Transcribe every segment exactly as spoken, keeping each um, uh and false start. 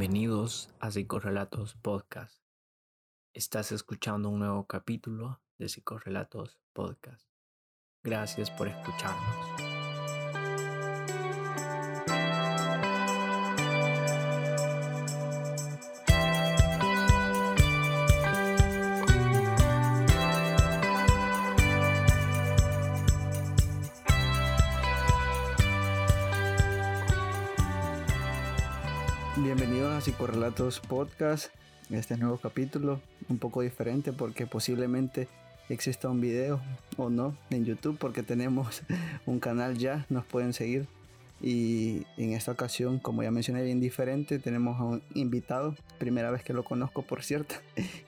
Bienvenidos a Psicorrelatos Podcast. Estás escuchando un nuevo capítulo de Psicorrelatos Podcast. Gracias por escucharnos. Bienvenidos a Psicorrelatos Podcast, este nuevo capítulo, un poco diferente porque posiblemente exista un video o no en YouTube porque tenemos un canal ya, nos pueden seguir y en esta ocasión, como ya mencioné, bien diferente, tenemos a un invitado, primera vez que lo conozco por cierto,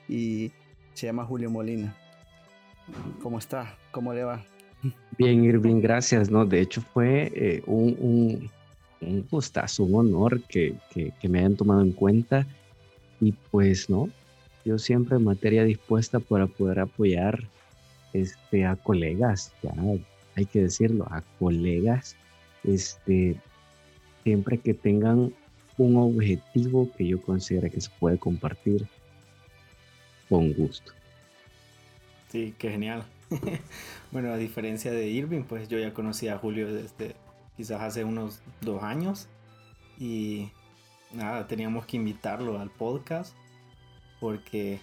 y se llama Julio Molina. ¿Cómo está? ¿Cómo le va? Bien, Irving, gracias, ¿no? De hecho fue eh, un... un... un gustazo, un honor que, que, que me hayan tomado en cuenta y pues no, yo siempre en materia dispuesta para poder apoyar este, a colegas, ya hay que decirlo, a colegas, este, siempre que tengan un objetivo que yo considere que se puede compartir con gusto. Sí, qué genial. Bueno, a diferencia de Irving, pues yo ya conocí a Julio desde quizás hace unos dos años y nada, teníamos que invitarlo al podcast porque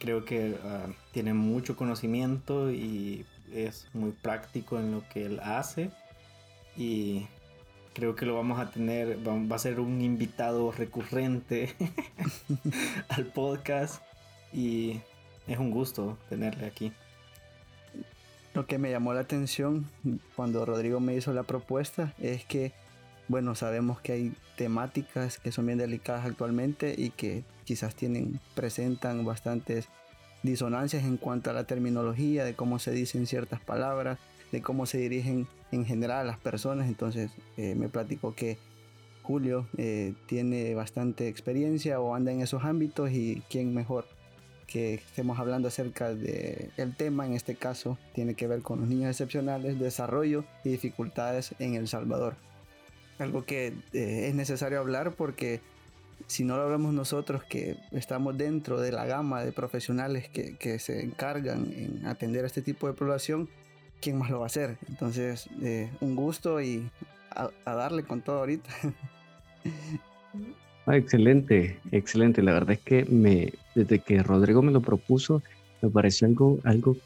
creo que uh, tiene mucho conocimiento y es muy práctico en lo que él hace y creo que lo vamos a tener, va a ser un invitado recurrente al podcast y es un gusto tenerle aquí. Lo que me llamó la atención cuando Rodrigo me hizo la propuesta es que, bueno, sabemos que hay temáticas que son bien delicadas actualmente y que quizás tienen, presentan bastantes disonancias en cuanto a la terminología, de cómo se dicen ciertas palabras, de cómo se dirigen en general a las personas. Entonces eh, me platicó que Julio eh, tiene bastante experiencia o anda en esos ámbitos y quién mejor que estemos hablando acerca del tema, en este caso tiene que ver con los niños excepcionales, desarrollo y dificultades en El Salvador. Algo que eh, es necesario hablar porque si no lo hablamos nosotros que estamos dentro de la gama de profesionales que, que se encargan en atender a este tipo de población, ¿quién más lo va a hacer? Entonces, eh, un gusto y a, a darle con todo ahorita. Ah, excelente, excelente. La verdad es que me, desde que Rodrigo me lo propuso, me pareció algo, algo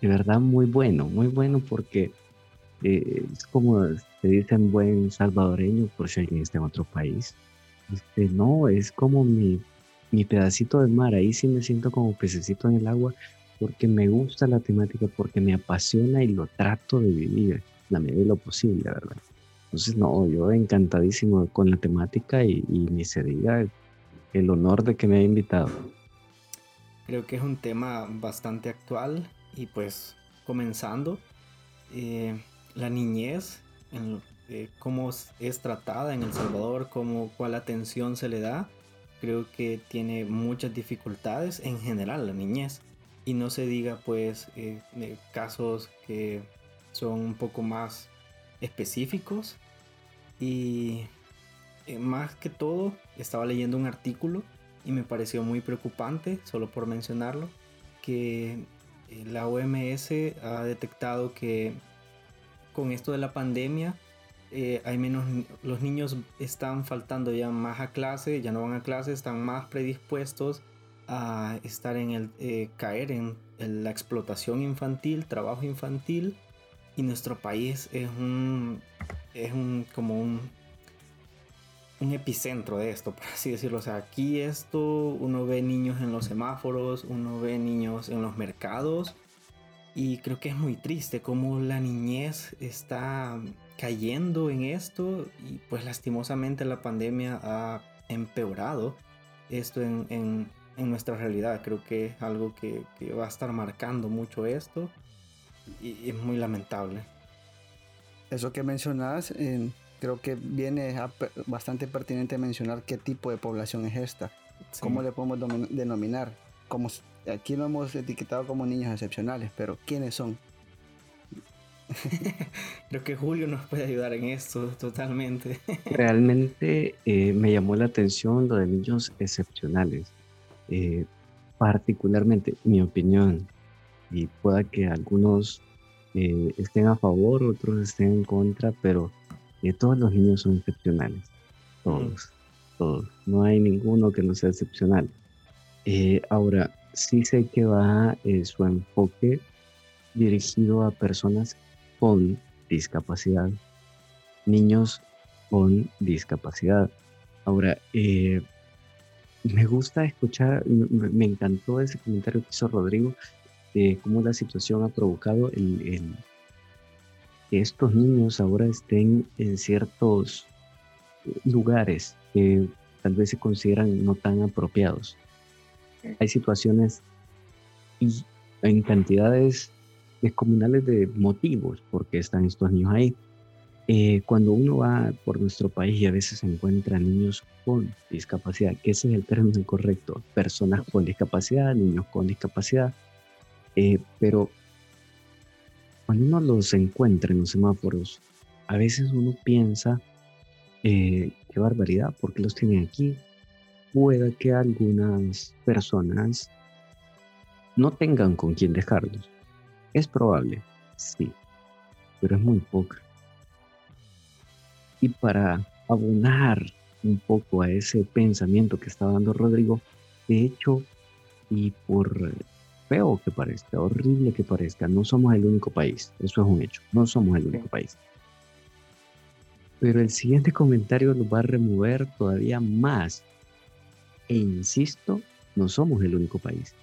de verdad muy bueno, muy bueno porque eh, es como se dice en buen salvadoreño, por si alguien está en otro país. Este, no, es como mi, mi pedacito de mar, ahí sí me siento como pececito en el agua porque me gusta la temática, porque me apasiona y lo trato de vivir la medida de lo posible, la verdad. Entonces, no, yo encantadísimo con la temática y, y ni se diga el, el honor de que me haya invitado. Creo que es un tema bastante actual y pues comenzando, eh, la niñez, en, eh, cómo es tratada en El Salvador, cómo, cuál atención se le da, creo que tiene muchas dificultades en general la niñez. Y no se diga pues eh, eh, casos que son un poco más específicos y eh, más que todo estaba leyendo un artículo y me pareció muy preocupante, solo por mencionarlo, que la O M S ha detectado que con esto de la pandemia eh, hay menos, los niños están faltando ya más a clase, ya no van a clase, están más predispuestos a estar en el eh, caer en, en la explotación infantil, trabajo infantil. Y nuestro país es un es un como un, un epicentro de esto, por así decirlo. O sea, aquí esto, uno ve niños en los semáforos, uno ve niños en los mercados. Y creo que es muy triste cómo la niñez está cayendo en esto. Y pues lastimosamente la pandemia ha empeorado esto en, en, en nuestra realidad. Creo que es algo que, que va a estar marcando mucho esto. Y es muy lamentable. Eso que mencionas, eh, creo que viene a per- bastante pertinente mencionar qué tipo de población es esta. Sí. ¿Cómo le podemos domin- denominar? Como, aquí lo hemos etiquetado como niños excepcionales, pero ¿quiénes son? Creo que Julio nos puede ayudar en esto totalmente. Realmente eh, me llamó la atención lo de niños excepcionales. Eh, particularmente, mi opinión, y pueda que algunos eh, estén a favor, otros estén en contra, pero eh, todos los niños son excepcionales. Todos, mm. todos. No hay ninguno que no sea excepcional. Eh, ahora, sí sé que va eh, su enfoque dirigido a personas con discapacidad, niños con discapacidad. Ahora, eh, me gusta escuchar, me, me encantó ese comentario que hizo Rodrigo, de cómo la situación ha provocado el, el, que estos niños ahora estén en ciertos lugares que tal vez se consideran no tan apropiados. Hay situaciones y en cantidades descomunales de motivos porque están estos niños ahí. Eh, cuando uno va por nuestro país y a veces encuentra niños con discapacidad, que ese es el término correcto, personas con discapacidad, niños con discapacidad, eh, pero cuando uno los encuentra en los semáforos, a veces uno piensa, eh, qué barbaridad, ¿por qué los tienen aquí? Pueda que algunas personas no tengan con quién dejarlos. Es probable, sí, pero es muy poca. Y para abonar un poco a ese pensamiento que estaba dando Rodrigo, de hecho, y por feo que parezca, horrible que parezca, no somos el único país, eso es un hecho, no somos el único país. Pero el siguiente comentario lo va a remover todavía más. E insisto, no somos el único país,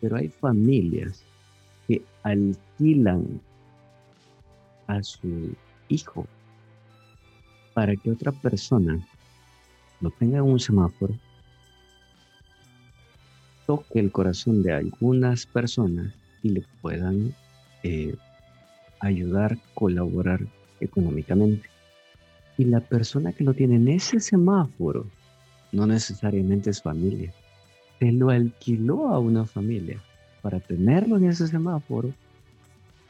pero hay familias que alquilan a su hijo para que otra persona lo tenga en un semáforo, toque el corazón de algunas personas y le puedan eh, ayudar, colaborar económicamente. Y la persona que lo tiene en ese semáforo no necesariamente es familia. Se lo alquiló a una familia para tenerlo en ese semáforo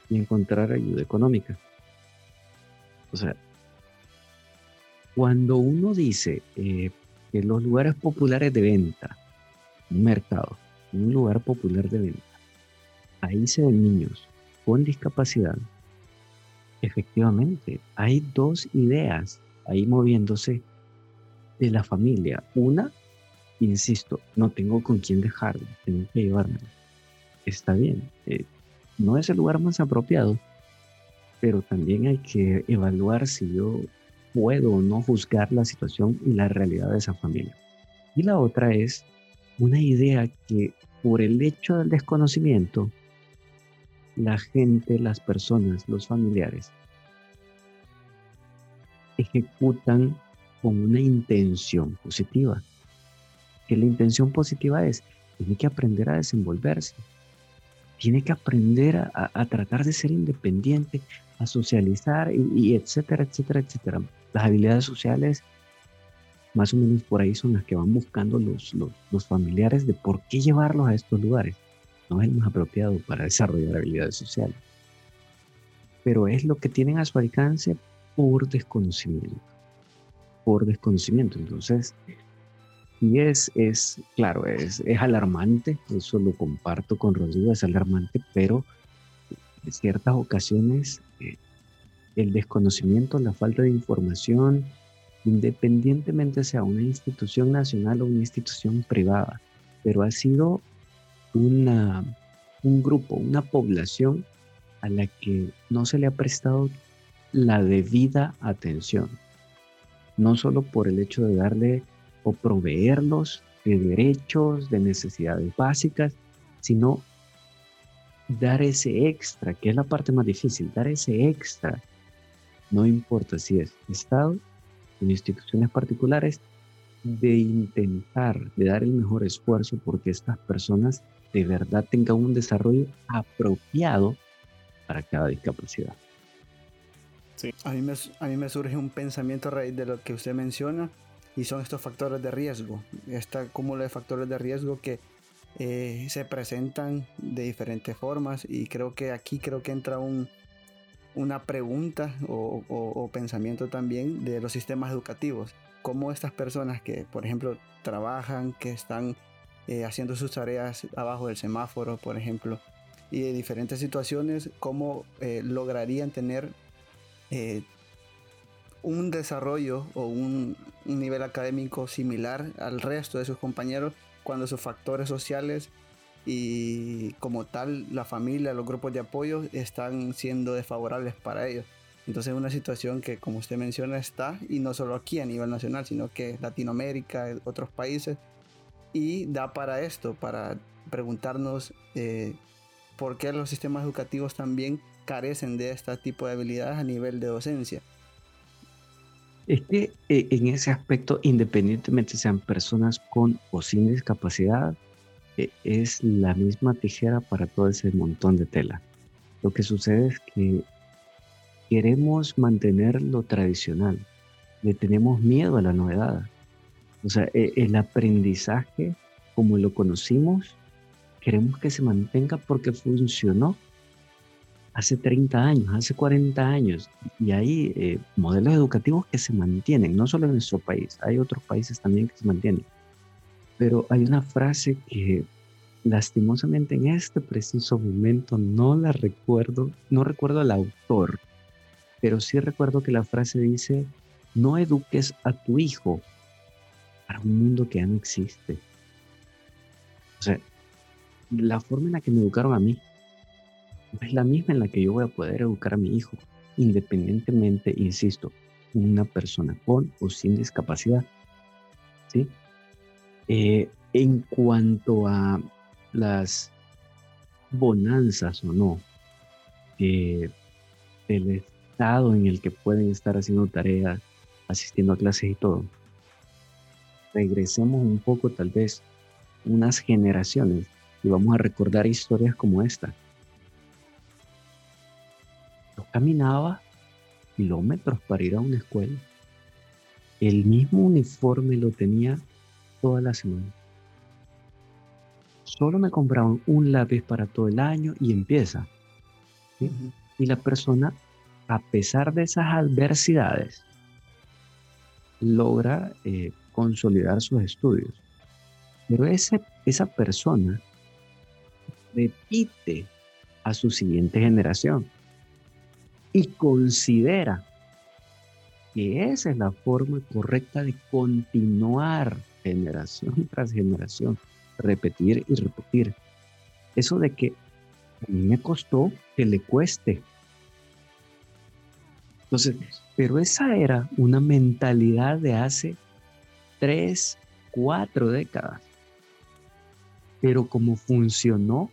y encontrar ayuda económica. O sea, cuando uno dice eh, que los lugares populares de venta, un mercado, un lugar popular de venta, ahí se ven niños con discapacidad, efectivamente, hay dos ideas ahí moviéndose de la familia. Una, insisto, no tengo con quién dejarlo, tengo que llevármelo. Está bien, eh, no es el lugar más apropiado, pero también hay que evaluar si yo puedo o no juzgar la situación y la realidad de esa familia. Y la otra es una idea que por el hecho del desconocimiento, la gente, las personas, los familiares, ejecutan con una intención positiva. Que la intención positiva es, tiene que aprender a desenvolverse, tiene que aprender a, a tratar de ser independiente, a socializar y, y etcétera, etcétera, etcétera. Las habilidades sociales, más o menos por ahí son las que van buscando los, los, los familiares de por qué llevarlos a estos lugares. No es el más apropiado para desarrollar habilidades sociales. Pero es lo que tienen a su alcance por desconocimiento. por desconocimiento, entonces y es, es claro, es, es alarmante, eso lo comparto con Rodrigo, es alarmante, pero en ciertas ocasiones eh, el desconocimiento, la falta de información, independientemente sea una institución nacional o una institución privada, pero ha sido una, un grupo, una población a la que no se le ha prestado la debida atención. No solo por el hecho de darle o proveerlos de derechos, de necesidades básicas, sino dar ese extra, que es la parte más difícil, dar ese extra, no importa si es Estado, en instituciones particulares, de intentar, de dar el mejor esfuerzo porque estas personas de verdad tengan un desarrollo apropiado para cada discapacidad. Sí. A mí me, a mí me surge un pensamiento a raíz de lo que usted menciona, y son estos factores de riesgo, este cúmulo de factores de riesgo que eh, se presentan de diferentes formas, y creo que aquí creo que entra un, una pregunta o, o, o pensamiento también de los sistemas educativos. Cómo estas personas que, por ejemplo, trabajan, que están eh, haciendo sus tareas abajo del semáforo, por ejemplo, y de diferentes situaciones, cómo eh, lograrían tener eh, un desarrollo o un, un nivel académico similar al resto de sus compañeros cuando sus factores sociales y como tal la familia, los grupos de apoyo están siendo desfavorables para ellos. Entonces es una situación que, como usted menciona, está, y no solo aquí a nivel nacional, sino que Latinoamérica, otros países, y da para esto, para preguntarnos eh, por qué los sistemas educativos también carecen de este tipo de habilidades a nivel de docencia. Es que eh, en ese aspecto, independientemente sean personas con o sin discapacidad, eh, es la misma tijera para todo ese montón de tela. Lo que sucede es que queremos mantener lo tradicional, le tenemos miedo a la novedad. O sea, el aprendizaje, como lo conocimos, queremos que se mantenga porque funcionó hace treinta años, hace cuarenta años. Y hay eh, modelos educativos que se mantienen, no solo en nuestro país, hay otros países también que se mantienen. Pero hay una frase que lastimosamente en este preciso momento no la recuerdo, no recuerdo al autor, pero sí recuerdo que la frase dice: no eduques a tu hijo para un mundo que ya no existe. O sea, la forma en la que me educaron a mí es la misma en la que yo voy a poder educar a mi hijo, independientemente, insisto, una persona con o sin discapacidad, ¿sí? Eh, en cuanto a las bonanzas o no, eh, el en el que pueden estar haciendo tareas, asistiendo a clases y todo. Regresemos un poco, tal vez, unas generaciones y vamos a recordar historias como esta. Yo caminaba kilómetros para ir a una escuela. El mismo uniforme lo tenía toda la semana. Solo me compraban un lápiz para todo el año y empieza. ¿Sí? Uh-huh. Y la persona, a pesar de esas adversidades, logra eh, consolidar sus estudios. Pero ese, esa persona repite a su siguiente generación y considera que esa es la forma correcta de continuar generación tras generación, repetir y repetir. Eso de que a mí me costó, que le cueste. Entonces, pero esa era una mentalidad de hace tres, cuatro décadas. Pero como funcionó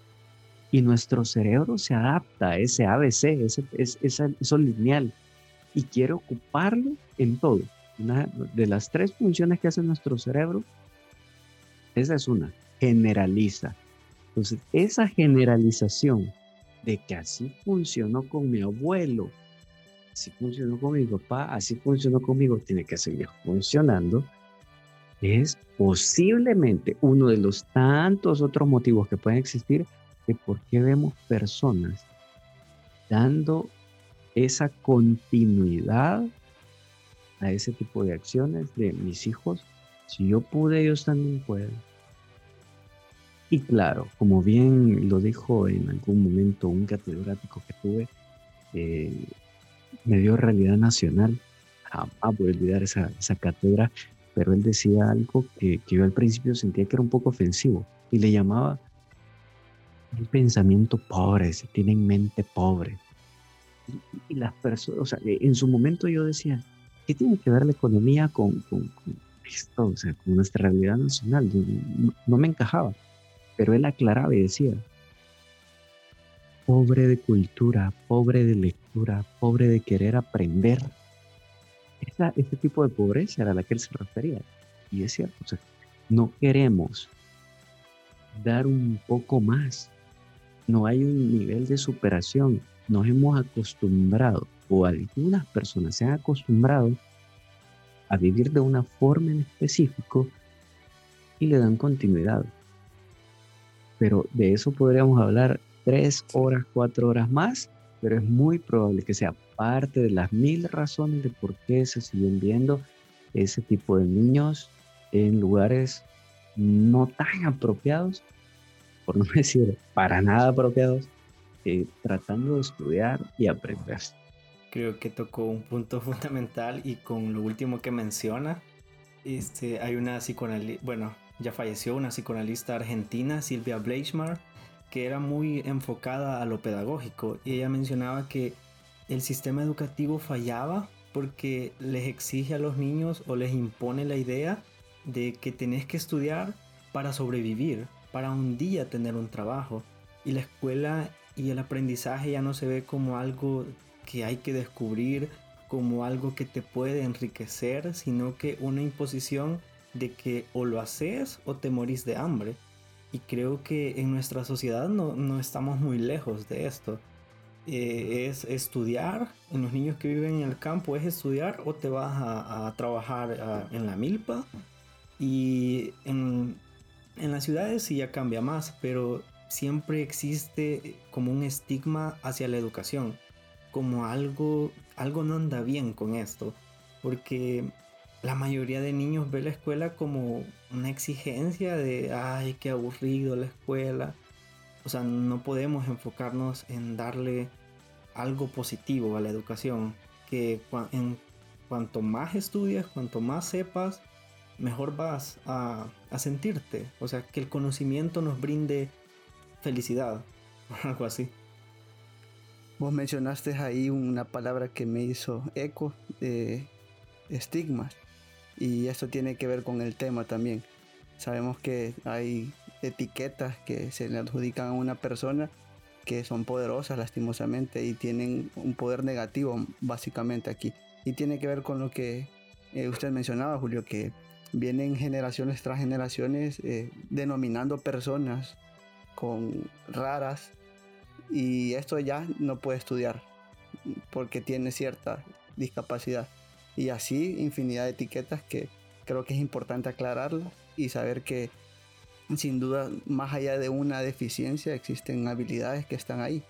y nuestro cerebro se adapta a ese A B C, ese, ese, eso lineal, y quiere ocuparlo en todo. Una de las tres funciones que hace nuestro cerebro, esa es una, generaliza. Entonces, esa generalización de que así funcionó con mi abuelo, así funcionó con mi papá, así funcionó conmigo, tiene que seguir funcionando, es posiblemente uno de los tantos otros motivos que pueden existir de por qué vemos personas dando esa continuidad a ese tipo de acciones de mis hijos. Si yo pude, ellos también pueden. Y claro, como bien lo dijo en algún momento un catedrático que tuve, eh, me dio realidad nacional, jamás voy a olvidar esa, esa cátedra, pero él decía algo que, que yo al principio sentía que era un poco ofensivo y le llamaba el pensamiento pobre, se tiene en mente pobre. Y, y las personas, o sea, en su momento yo decía, ¿qué tiene que ver la economía con, con, con esto? O sea, con nuestra realidad nacional, no, no me encajaba, pero él aclaraba y decía: pobre de cultura, pobre de lectura, pobre de querer aprender. Esa, este tipo de pobreza era a la que él se refería. Y es cierto, o sea, no queremos dar un poco más. No hay un nivel de superación. Nos hemos acostumbrado, o algunas personas se han acostumbrado a vivir de una forma en específico y le dan continuidad. Pero de eso podríamos hablar tres horas, cuatro horas más, pero es muy probable que sea parte de las mil razones de por qué se siguen viendo ese tipo de niños en lugares no tan apropiados, por no decir para nada apropiados, eh, tratando de estudiar y aprender. Creo que tocó un punto fundamental, y con lo último que menciona, este, hay una psicoanalista, bueno, ya falleció una psicoanalista argentina, Silvia Bleichmar, que era muy enfocada a lo pedagógico, y ella mencionaba que el sistema educativo fallaba porque les exige a los niños o les impone la idea de que tenés que estudiar para sobrevivir, para un día tener un trabajo, y la escuela y el aprendizaje ya no se ve como algo que hay que descubrir, como algo que te puede enriquecer, sino que una imposición de que o lo haces o te morís de hambre. Y creo que en nuestra sociedad no, no estamos muy lejos de esto. Eh, es estudiar, en los niños que viven en el campo es estudiar o te vas a, a trabajar a, en la milpa. Y en, en las ciudades sí ya cambia más, pero siempre existe como un estigma hacia la educación, como algo, algo no anda bien con esto, porque la mayoría de niños ve la escuela como una exigencia de ¡ay, qué aburrido la escuela! O sea, no podemos enfocarnos en darle algo positivo a la educación, que cu- en cuanto más estudias, cuanto más sepas, mejor vas a, a sentirte. O sea, que el conocimiento nos brinde felicidad, o algo así. Vos mencionaste ahí una palabra que me hizo eco, eh, estigmas. Y esto tiene que ver con el tema también. Sabemos que hay etiquetas que se le adjudican a una persona que son poderosas, lastimosamente, y tienen un poder negativo básicamente aquí. Y tiene que ver con lo que eh, usted mencionaba, Julio, que vienen generaciones tras generaciones eh, denominando personas con raras, y esto ya no puede estudiar porque tiene cierta discapacidad. Y así infinidad de etiquetas que creo que es importante aclararlas y saber que sin duda, más allá de una deficiencia, existen habilidades que están ahí.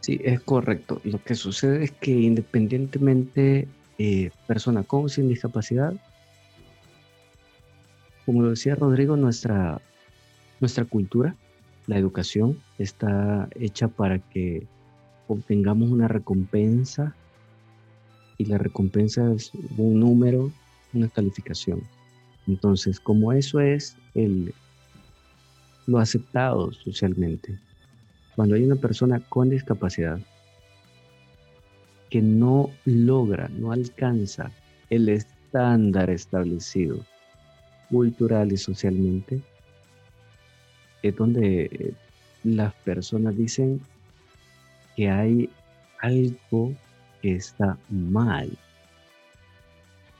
Sí, es correcto. Lo que sucede es que independientemente eh, persona con o sin discapacidad, como lo decía Rodrigo, nuestra, nuestra cultura, la educación está hecha para que obtengamos una recompensa, y la recompensa es un número, una calificación. Entonces, como eso es el, lo aceptado socialmente, cuando hay una persona con discapacidad que no logra, no alcanza el estándar establecido cultural y socialmente, es donde las personas dicen que hay algo que está mal.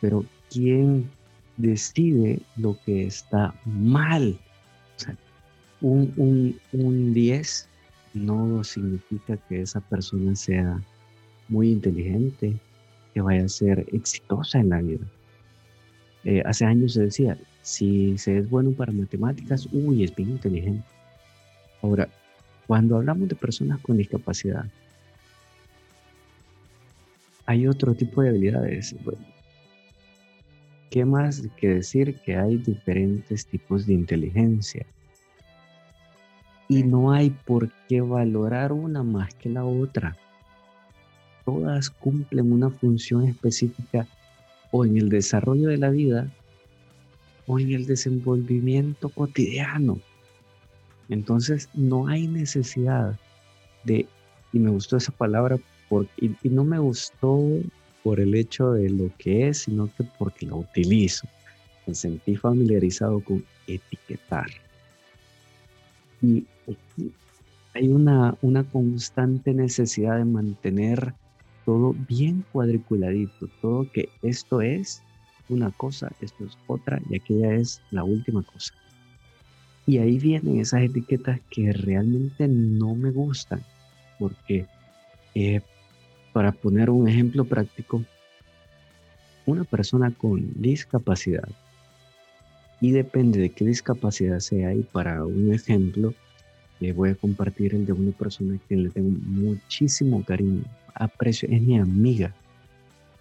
Pero ¿quién decide lo que está mal? O sea, un, un, un diez no significa que esa persona sea muy inteligente, que vaya a ser exitosa en la vida. Eh, hace años se decía, si se es bueno para matemáticas, uy, es bien inteligente. Ahora, cuando hablamos de personas con discapacidad, hay otro tipo de habilidades. Bueno, ¿qué más que decir que hay diferentes tipos de inteligencia? Y no hay por qué valorar una más que la otra. Todas cumplen una función específica o en el desarrollo de la vida o en el desenvolvimiento cotidiano. Entonces no hay necesidad de, y me gustó esa palabra, porque, y, y no me gustó por el hecho de lo que es, sino que porque la utilizo. Me sentí familiarizado con etiquetar. Y aquí hay una, una constante necesidad de mantener todo bien cuadriculadito, todo que esto es una cosa, esto es otra y aquella es la última cosa. Y ahí vienen esas etiquetas que realmente no me gustan, porque eh, para poner un ejemplo práctico, una persona con discapacidad, y depende de qué discapacidad sea, y para un ejemplo, Les voy a compartir el de una persona que le tengo muchísimo cariño, aprecio, es mi amiga.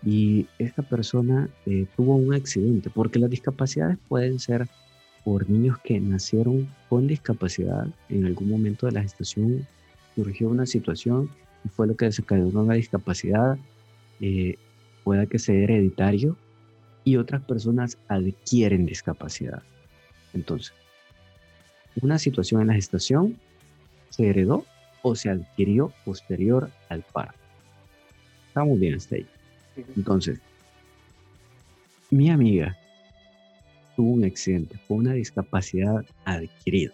Y esta persona eh, tuvo un accidente, porque las discapacidades pueden ser por niños que nacieron con discapacidad. En algún momento de la gestación surgió una situación y fue lo que desencadenó la discapacidad. Eh, pueda que sea hereditario, y otras personas adquieren discapacidad. Entonces, una situación en la gestación se heredó o se adquirió posterior al parto. Estamos bien hasta ahí. Entonces, mi amiga tuvo un accidente, fue una discapacidad adquirida.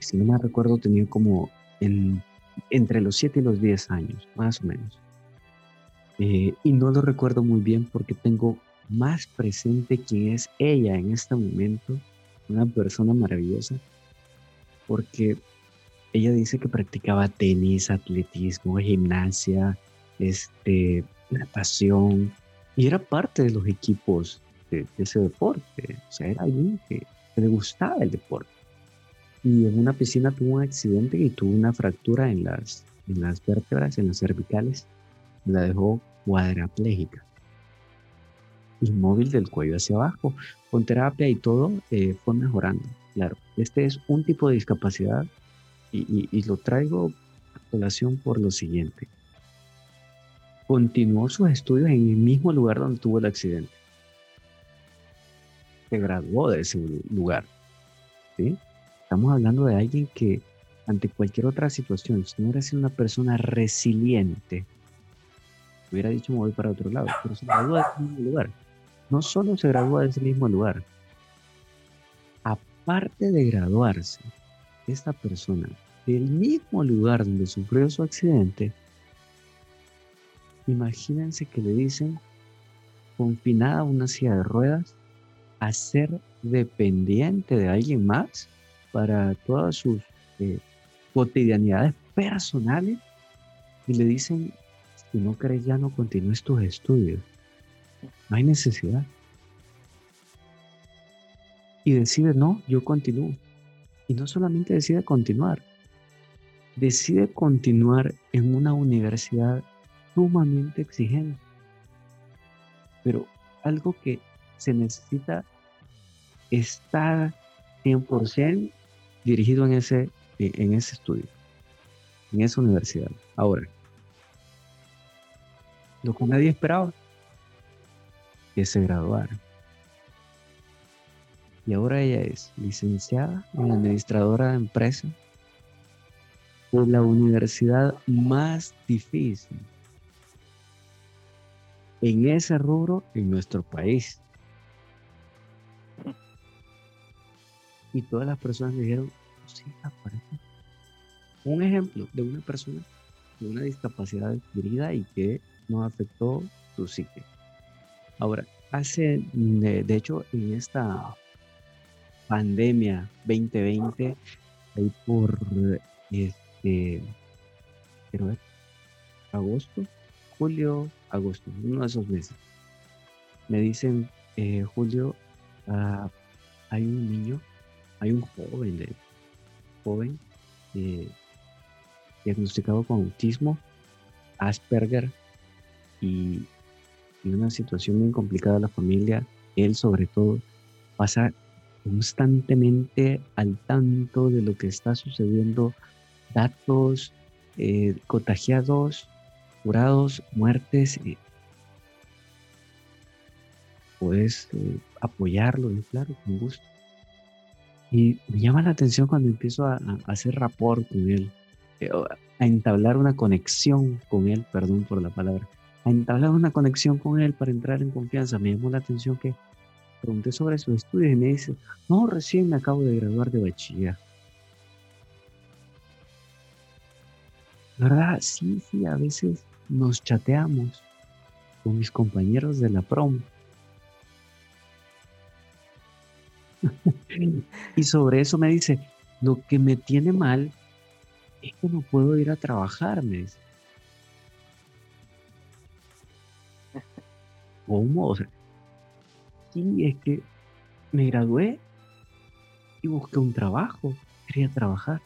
Si no me recuerdo, tenía como en, entre los siete y los diez años, más o menos. Eh, y no lo recuerdo muy bien porque tengo más presente quién es ella en este momento, una persona maravillosa, porque ella dice que practicaba tenis, atletismo, gimnasia, este, natación, y era parte de los equipos de, de ese deporte. O sea, era alguien que, que le gustaba el deporte. Y en una piscina tuvo un accidente y tuvo una fractura en las, en las vértebras, en las cervicales. La dejó cuadraplégica, inmóvil del cuello hacia abajo. Con terapia y todo eh, fue mejorando. Claro, este es un tipo de discapacidad y, y, y lo traigo a colación por lo siguiente. Continuó sus estudios en el mismo lugar donde tuvo el accidente. Se graduó de ese lugar, ¿sí? Estamos hablando de alguien que ante cualquier otra situación, si no hubiera sido una persona resiliente, hubiera dicho me voy para otro lado, pero se gradúa de ese mismo lugar. No solo se gradúa de ese mismo lugar, aparte de graduarse, esta persona del mismo lugar donde sufrió su accidente, imagínense que le dicen confinada a una silla de ruedas, a ser dependiente de alguien más para todas sus eh, cotidianidades personales, y le dicen: si no crees, ya no continúes tus estudios. No hay necesidad. Y decide, no, yo continúo. Y no solamente decide continuar. Decide continuar en una universidad sumamente exigente. Pero algo que se necesita estar cien por ciento dirigido en ese, en ese estudio, en esa universidad. Ahora, lo que nadie esperaba, que se graduara. Y ahora ella es licenciada en administradora de empresas por la universidad más difícil en ese rubro en nuestro país. Y todas las personas me dijeron, sí, aparece. Un ejemplo de una persona con una discapacidad adquirida y que no afectó tu psique. Ahora, hace, de hecho, en esta pandemia veinte veinte, ahí por este, quiero ver, agosto, julio, agosto, uno de esos meses, me dicen, eh, Julio, uh, hay un niño, hay un joven, eh, joven eh, diagnosticado con autismo, Asperger, y en una situación muy complicada de la familia, él sobre todo pasa constantemente al tanto de lo que está sucediendo, datos, eh, contagiados, curados, muertes. Eh. Puedes eh, apoyarlo, y claro, con gusto. Y me llama la atención cuando empiezo a, a hacer rapport con él, eh, a entablar una conexión con él, perdón por la palabra, a entablar una conexión con él para entrar en confianza. Me llamó la atención que pregunté sobre sus estudios y me dice, no, recién me acabo de graduar de bachiller. La verdad, sí, sí, a veces nos chateamos con mis compañeros de la prom. Y sobre eso me dice, lo que me tiene mal es que no puedo ir a trabajar, me dice. ¿Cómo? O sea, sí, es que me gradué y busqué un trabajo. podría trabajar.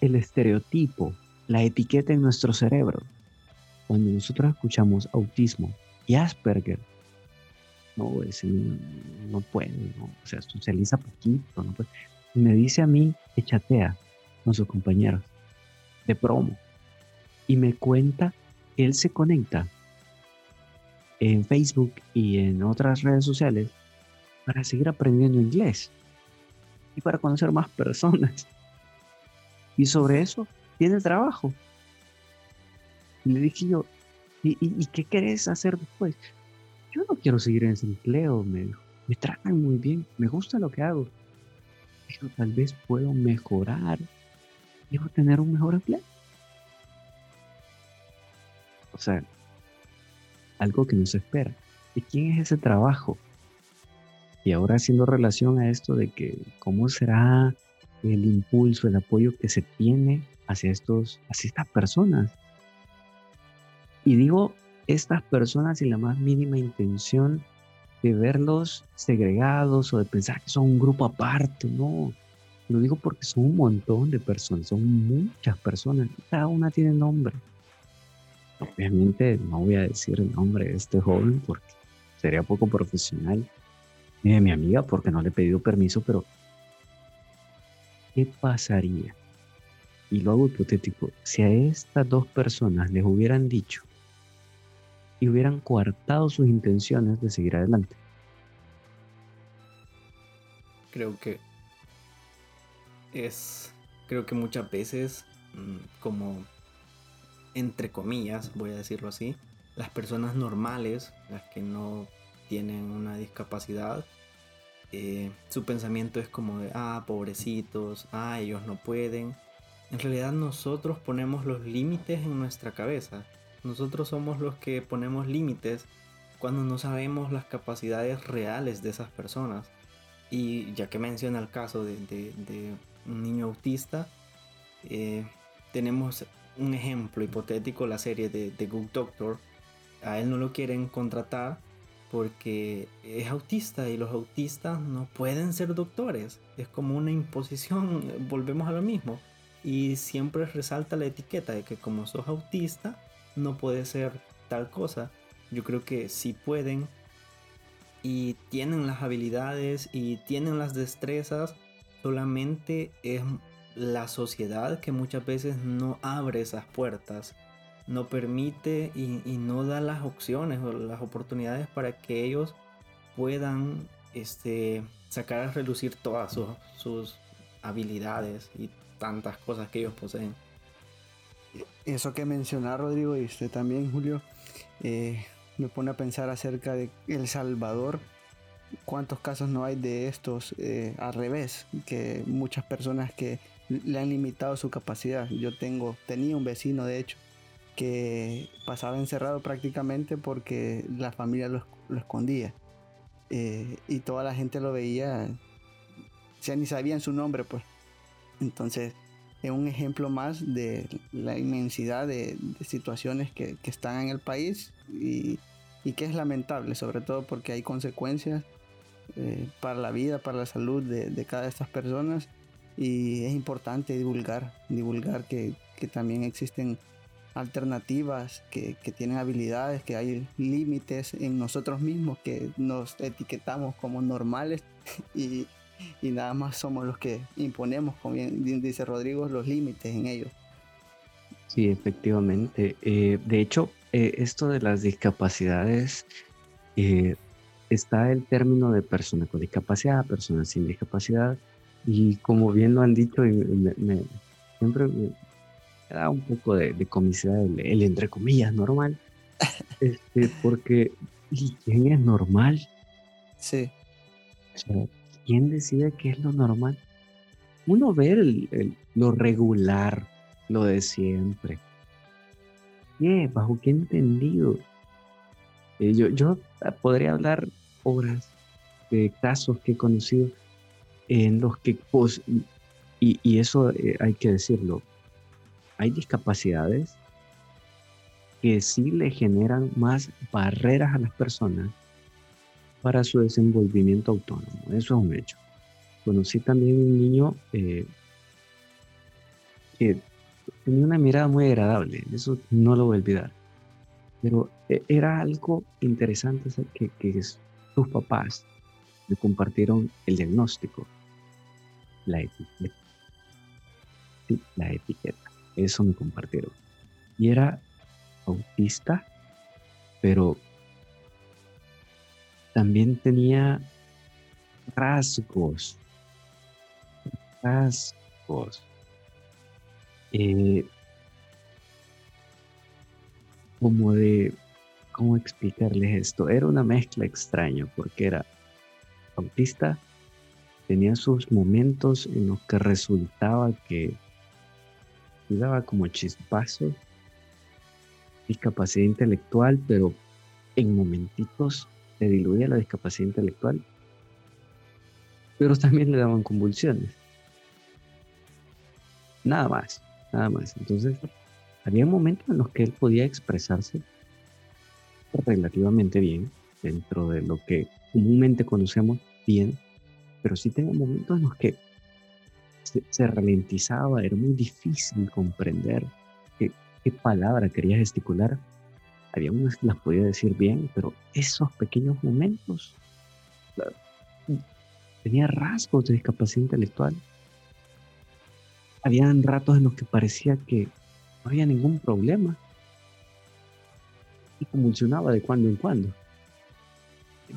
El estereotipo, la etiqueta en nuestro cerebro. Cuando nosotros escuchamos autismo y Asperger, no, ese no, no puede, no, o sea, socializa poquito, no puede. Y me dice a mí que chatea con sus compañeros de promo y me cuenta que él se conecta en Facebook y en otras redes sociales para seguir aprendiendo inglés y para conocer más personas. Y sobre eso tiene trabajo. Y le dije yo, ¿y, y, ¿y qué querés hacer después? Yo no quiero seguir en ese empleo, me dijo. Me tratan muy bien, me gusta lo que hago. Dijo, tal vez puedo mejorar. Dijo, tener un mejor empleo. O sea, algo que no se espera. ¿De quién es ese trabajo? Y ahora haciendo relación a esto de que cómo será el impulso, el apoyo que se tiene hacia, estos, hacia estas personas. Y digo estas personas sin la más mínima intención de verlos segregados o de pensar que son un grupo aparte, no. Lo digo porque son un montón de personas, son muchas personas, cada una tiene nombre. Obviamente no voy a decir el nombre de este joven porque sería poco profesional, ni de mi amiga porque no le he pedido permiso, pero ¿qué pasaría? Y lo hago hipotético, si a estas dos personas les hubieran dicho y hubieran coartado sus intenciones de seguir adelante. Creo que es, creo que muchas veces, como entre comillas, voy a decirlo así, las personas normales, las que no tienen una discapacidad, Eh, su pensamiento es como de, ah, pobrecitos, ah, ellos no pueden. En realidad nosotros ponemos los límites en nuestra cabeza. Nosotros somos los que ponemos límites cuando no sabemos las capacidades reales de esas personas. Y ya que menciona el caso de, de, de un niño autista, eh, tenemos un ejemplo hipotético, la serie de, de Good Doctor. A él no lo quieren contratar porque es autista y los autistas no pueden ser doctores. Es como una imposición, volvemos a lo mismo. Y siempre resalta la etiqueta de que como sos autista no puedes ser tal cosa. Yo creo que sí pueden y tienen las habilidades y tienen las destrezas. Solamente es la sociedad que muchas veces no abre esas puertas. No permite y, y no da las opciones o las oportunidades para que ellos puedan este, sacar a relucir todas sus, sus habilidades y tantas cosas que ellos poseen. Eso que mencionaba Rodrigo y usted también, Julio, eh, me pone a pensar acerca de El Salvador. ¿Cuántos casos no hay de estos eh, al revés? Que muchas personas que le han limitado su capacidad. Yo tengo, tenía un vecino, de hecho, que pasaba encerrado prácticamente porque la familia lo, lo escondía eh, y toda la gente lo veía, o sea, ni sabían su nombre, pues. Entonces es un ejemplo más de la inmensidad de, de situaciones que, que están en el país y, y que es lamentable, sobre todo porque hay consecuencias eh, para la vida, para la salud de, de cada de estas personas, y es importante divulgar, divulgar que, que también existen alternativas, que, que tienen habilidades, que hay límites en nosotros mismos, que nos etiquetamos como normales y, y nada más somos los que imponemos, como bien dice Rodrigo, los límites en ellos. Sí, efectivamente. Eh, de hecho, eh, esto de las discapacidades, eh, está el término de persona con discapacidad, persona sin discapacidad, y como bien lo han dicho, me, me, siempre... Me, da un poco de, de comicidad el, el entre comillas normal, este, porque ¿y quién es normal? Sí. O sea, ¿quién decide qué es lo normal? Uno ve el, el, lo regular, lo de siempre. ¿Qué? ¿Bajo qué entendido? Eh, yo, yo podría hablar horas de casos que he conocido en los que, pues, y, y eso eh, hay que decirlo, hay discapacidades que sí le generan más barreras a las personas para su desenvolvimiento autónomo. Eso es un hecho. conocí también un niño eh, que tenía una mirada muy agradable, eso no lo voy a olvidar, pero era algo interesante que, que sus papás le compartieron el diagnóstico, la etiqueta, sí, la etiqueta, eso me compartieron, y era autista, pero también tenía rasgos, rasgos, eh, como de, ¿cómo explicarles esto? Era una mezcla extraña, porque era autista, tenía sus momentos en los que resultaba que daba como chispazos, discapacidad intelectual, pero en momentitos se diluía la discapacidad intelectual, pero también le daban convulsiones. Nada más, nada más. Entonces, había momentos en los que él podía expresarse relativamente bien, dentro de lo que comúnmente conocemos bien, pero sí tenía momentos en los que se, se ralentizaba, era muy difícil comprender qué, qué palabra quería gesticular. Había unas que las podía decir bien, pero esos pequeños momentos, tenía rasgos de discapacidad intelectual. Habían ratos en los que parecía que no había ningún problema y convulsionaba de cuando en cuando.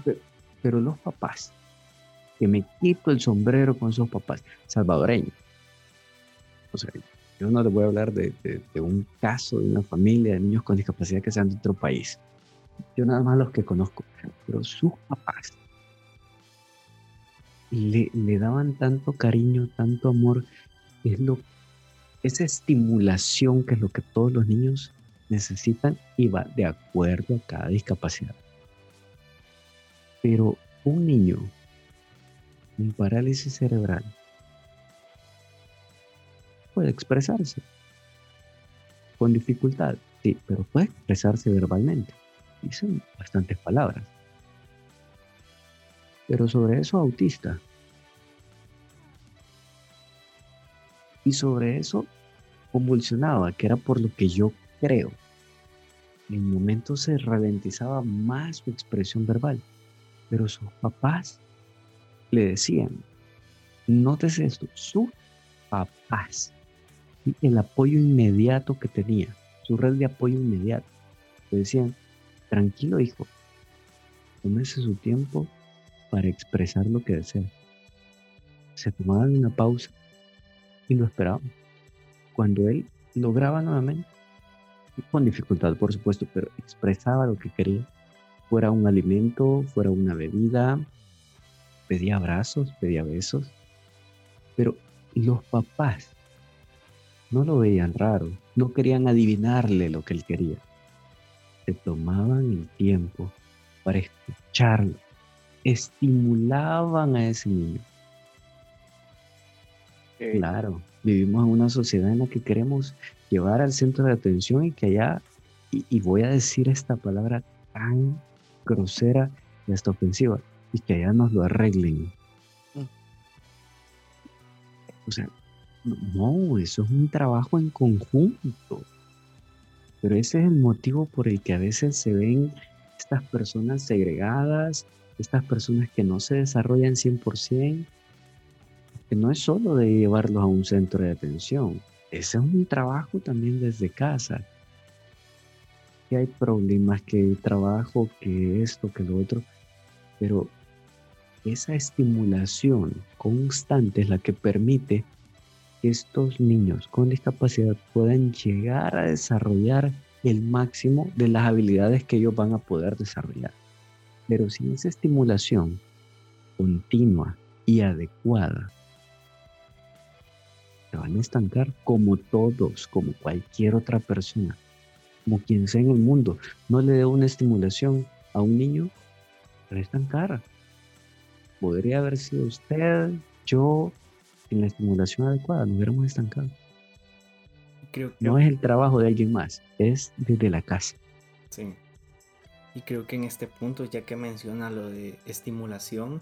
Pero, pero los papás, que me quito el sombrero con esos papás salvadoreños. O sea, yo no les voy a hablar de, de, de un caso de una familia de niños con discapacidad que sean de otro país. Yo nada más los que conozco. Pero sus papás le, le daban tanto cariño, tanto amor. Es lo, esa estimulación que es lo que todos los niños necesitan y va de acuerdo a cada discapacidad. Pero un niño con parálisis cerebral puede expresarse con dificultad, sí, pero puede expresarse verbalmente. Dicen bastantes palabras. Pero sobre eso autista. Y sobre eso convulsionaba, que era por lo que yo creo. En momentos se ralentizaba más su expresión verbal, pero sus papás le decían, nótese esto, sus papás, y el apoyo inmediato que tenía, su red de apoyo inmediato, le decían, tranquilo hijo, tómese su tiempo para expresar lo que desea. Se tomaban una pausa y lo esperaban. Cuando él lograba nuevamente, con dificultad por supuesto, pero expresaba lo que quería, fuera un alimento, fuera una bebida, pedía abrazos, pedía besos, pero los papás no lo veían raro, no querían adivinarle lo que él quería. Se tomaban el tiempo para escucharlo, estimulaban a ese niño. Claro, vivimos en una sociedad en la que queremos llevar al centro de atención y que allá, y, y voy a decir esta palabra tan grosera y hasta ofensiva, y que allá nos lo arreglen. O sea, no, eso es un trabajo en conjunto. Pero ese es el motivo por el que a veces se ven estas personas segregadas, estas personas que no se desarrollan cien por ciento, que no es solo de llevarlos a un centro de atención, ese es un trabajo también desde casa. Que hay problemas, que hay trabajo, que esto, que lo otro, pero esa estimulación constante es la que permite que estos niños con discapacidad puedan llegar a desarrollar el máximo de las habilidades que ellos van a poder desarrollar. Pero sin esa estimulación continua y adecuada, se van a estancar como todos, como cualquier otra persona, como quien sea en el mundo. No le dé una estimulación a un niño, se va a estancar. Podría haber sido usted, yo, sin la estimulación adecuada, nos hubiéramos estancado. Creo, creo. No es el trabajo de alguien más, es desde la casa. Sí, y creo que en este punto, ya que menciona lo de estimulación,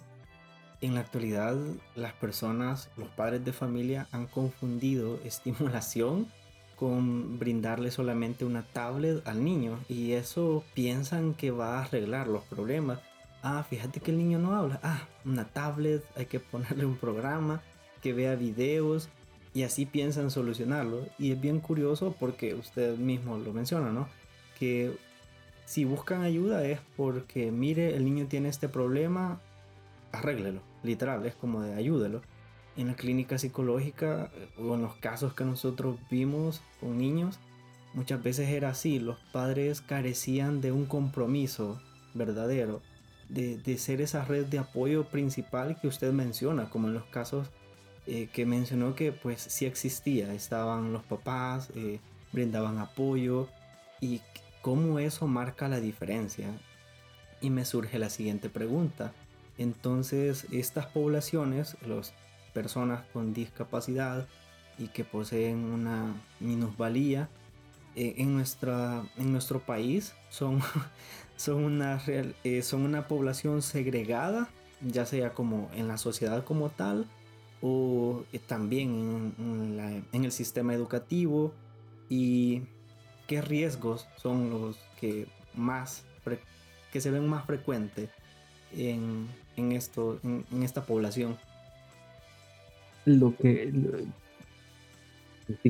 En la actualidad, las personas, los padres de familia, han confundido estimulación con brindarle solamente una tablet al niño, y eso piensan que va a arreglar los problemas. Ah, fíjate que el niño no habla. Ah, una tablet, hay que ponerle un programa que vea videos, y así piensan solucionarlo. Y es bien curioso porque usted mismo lo menciona, ¿no? Que si buscan ayuda es porque, mire, el niño tiene este problema, arréglelo. Literal, es como de ayúdelo. En la clínica psicológica o en los casos que nosotros vimos con niños, muchas veces era así. Los padres carecían de un compromiso verdadero, de, de ser esa red de apoyo principal que usted menciona, como en los casos eh, que mencionó, que pues sí existía. Estaban los papás, eh, brindaban apoyo, y cómo eso marca la diferencia. Y me surge la siguiente pregunta. Entonces, estas poblaciones, los personas con discapacidad y que poseen una minusvalía, eh, en, nuestra, en nuestro país son, son, una real, eh, son una población segregada, ya sea como en la sociedad como tal, o eh, también en, en, la, en el sistema educativo. ¿Y qué riesgos son los que, más fre- que se ven más frecuentes en, en, esto, en, en esta población? Lo que, lo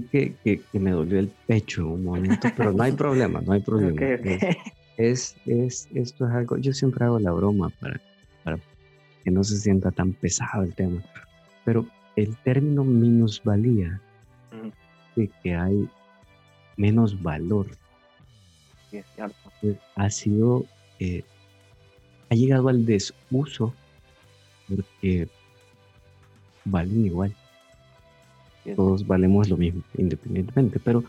que, que, que me dolió el pecho un momento, pero no hay problema, no hay problema. Okay, okay. Es, es, esto es algo, yo siempre hago la broma para, para que no se sienta tan pesado el tema, pero el término minusvalía, mm. de que hay menos valor, sí, es cierto, ha sido, eh, ha llegado al desuso porque valen igual, todos valemos lo mismo independientemente, pero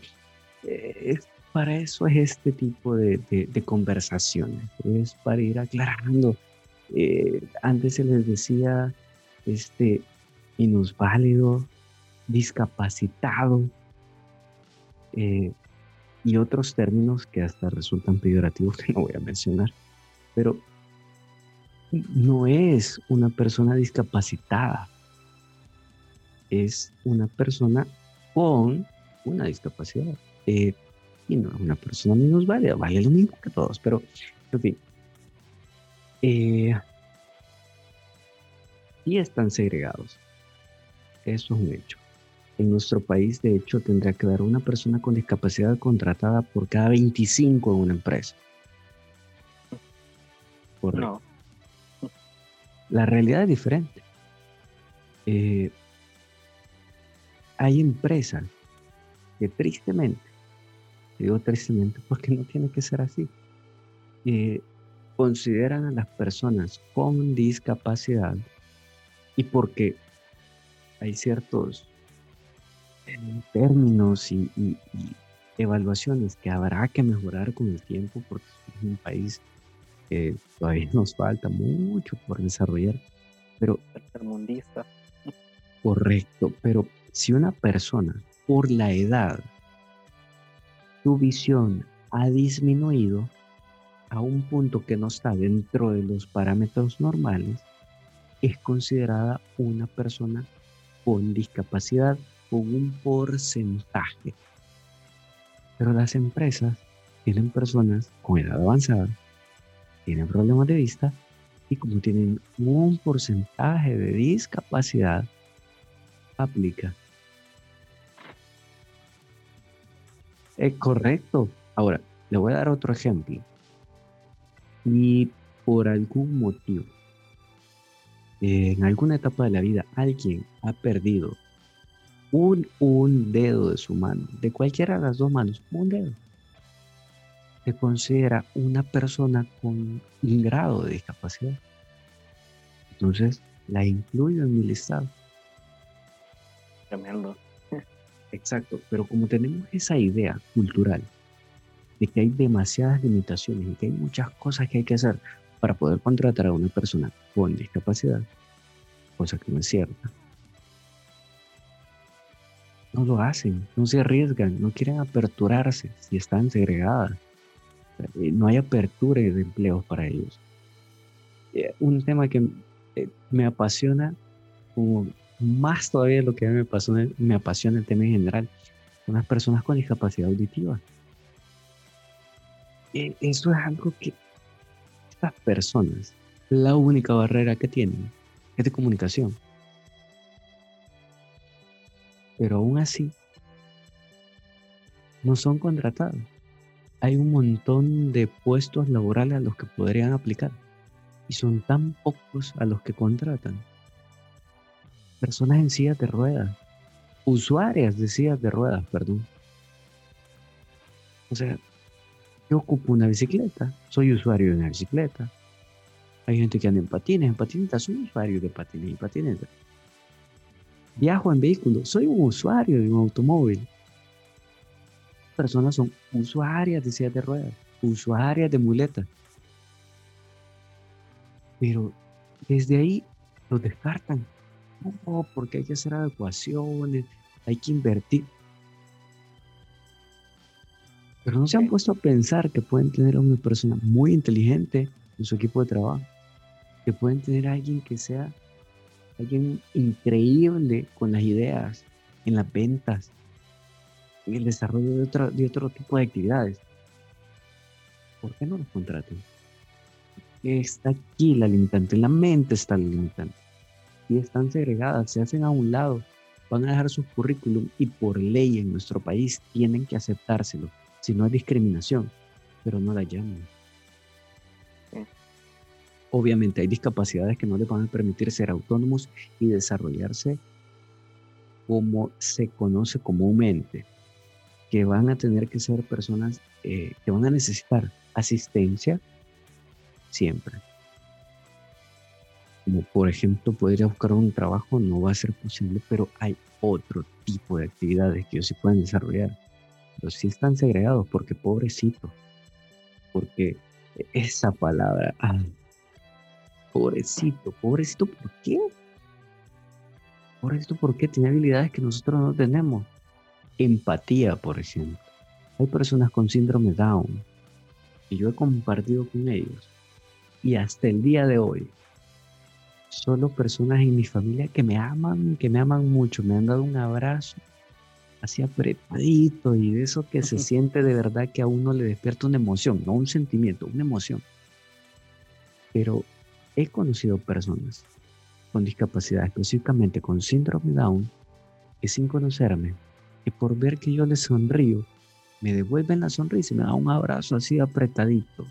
eh, para eso es este tipo de, de, de conversaciones, es para ir aclarando. Eh, antes se les decía este, minusválido, discapacitado, eh, y otros términos que hasta resultan peyorativos que no voy a mencionar, pero no es una persona discapacitada, es una persona con una discapacidad, eh, y no es una persona menos válida, vale lo mismo que todos, pero en fin, eh, y están segregados, eso es un hecho. En nuestro país, de hecho, tendría que haber una persona con discapacidad contratada por cada veinticinco en una empresa. Correcto. No. La realidad es diferente. eh Hay empresas que tristemente, digo tristemente porque no tiene que ser así, eh, consideran a las personas con discapacidad, y porque hay ciertos términos y, y, y evaluaciones que habrá que mejorar con el tiempo, porque es un país que todavía nos falta mucho por desarrollar. Pero tercermundista. Correcto, pero si una persona, por la edad, su visión ha disminuido a un punto que no está dentro de los parámetros normales, es considerada una persona con discapacidad con un porcentaje. Pero las empresas tienen personas con edad avanzada, tienen problemas de vista, y como tienen un porcentaje de discapacidad, aplica. Es correcto. Ahora, le voy a dar otro ejemplo. Y por algún motivo, en alguna etapa de la vida, alguien ha perdido un, un dedo de su mano, de cualquiera de las dos manos, un dedo, se considera una persona con un grado de discapacidad. Entonces, la incluyo en mi listado. Tremendo. Exacto, pero como tenemos esa idea cultural de que hay demasiadas limitaciones y que hay muchas cosas que hay que hacer para poder contratar a una persona con discapacidad, cosa que no es cierta, no lo hacen, no se arriesgan, no quieren aperturarse si están segregadas. No hay apertura de empleos para ellos. Un tema que eh, me apasiona como más todavía lo que me apasiona, me apasiona el tema en general, son las personas con discapacidad auditiva. Eh, eso es algo que estas personas, la única barrera que tienen es de comunicación. Pero aún así, no son contratados. Hay un montón de puestos laborales a los que podrían aplicar y son tan pocos a los que contratan. Personas en sillas de ruedas, usuarias de sillas de ruedas, perdón. O sea, yo ocupo una bicicleta, soy usuario de una bicicleta. Hay gente que anda en patines, en patinetas, soy usuario de patines y patinetas. Viajo en vehículo, soy un usuario de un automóvil. Personas son usuarias de sillas de ruedas, usuarias de muletas. Pero desde ahí los descartan. No, porque hay que hacer adecuaciones, hay que invertir. Pero no se han puesto a pensar que pueden tener a una persona muy inteligente en su equipo de trabajo, que pueden tener a alguien que sea alguien increíble con las ideas, en las ventas, en el desarrollo de otro, de otro tipo de actividades. ¿Por qué no los contraten? Está aquí la limitante, en la mente está la limitante. Y están segregadas, se hacen a un lado, van a dejar sus currículum y por ley en nuestro país tienen que aceptárselo, si no es discriminación, pero no la llaman. Sí. Obviamente hay discapacidades que no les van a permitir ser autónomos y desarrollarse como se conoce comúnmente, que van a tener que ser personas eh, que van a necesitar asistencia siempre. Como por ejemplo poder ir a buscar un trabajo no va a ser posible, pero hay otro tipo de actividades que ellos sí pueden desarrollar, pero sí están segregados porque pobrecito, porque esa palabra, ah, pobrecito, pobrecito, ¿por qué? Pobrecito, ¿por qué? Tiene habilidades que nosotros no tenemos, empatía por ejemplo. Hay personas con síndrome Down y yo he compartido con ellos y hasta el día de hoy solo personas en mi familia que me aman, que me aman mucho, me han dado un abrazo así apretadito y de eso que se siente de verdad que a uno le despierta una emoción, no un sentimiento, una emoción. Pero he conocido personas con discapacidad, específicamente con síndrome Down, que sin conocerme, que por ver que yo les sonrío, me devuelven la sonrisa y me dan un abrazo así apretadito,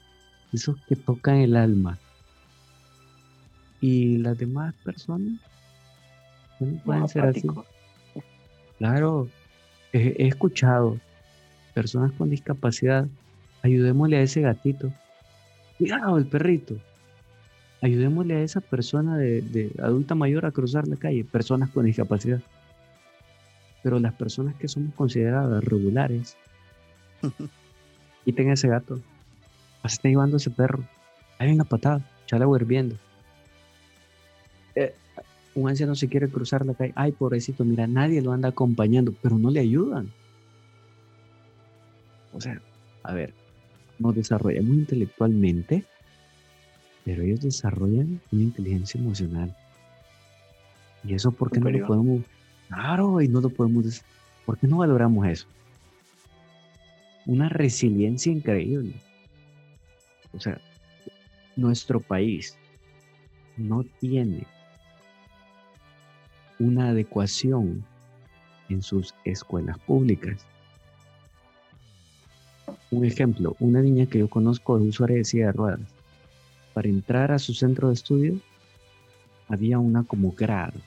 esos que tocan el alma. Y las demás personas no pueden no, ser práctico. Así. Claro, he, he escuchado personas con discapacidad, ayudémosle a ese gatito, cuidado el perrito, ayudémosle a esa persona de, de adulta mayor a cruzar la calle, personas con discapacidad. Pero las personas que somos consideradas regulares, quiten ese gato, está llevando ese perro, hay una patada, ya la voy hirviendo. Eh, un anciano se quiere cruzar la calle, ay pobrecito, mira, nadie lo anda acompañando, pero no le ayudan. O sea, a ver, nos desarrollamos intelectualmente, pero ellos desarrollan una inteligencia emocional. Y eso, ¿por qué no lo podemos? Claro, y no lo podemos. ¿Por qué no valoramos eso? Una resiliencia increíble. O sea, nuestro país no tiene una adecuación en sus escuelas públicas. Un ejemplo, una niña que yo conozco de usuaria de silla de ruedas, para entrar a su centro de estudio había una como grado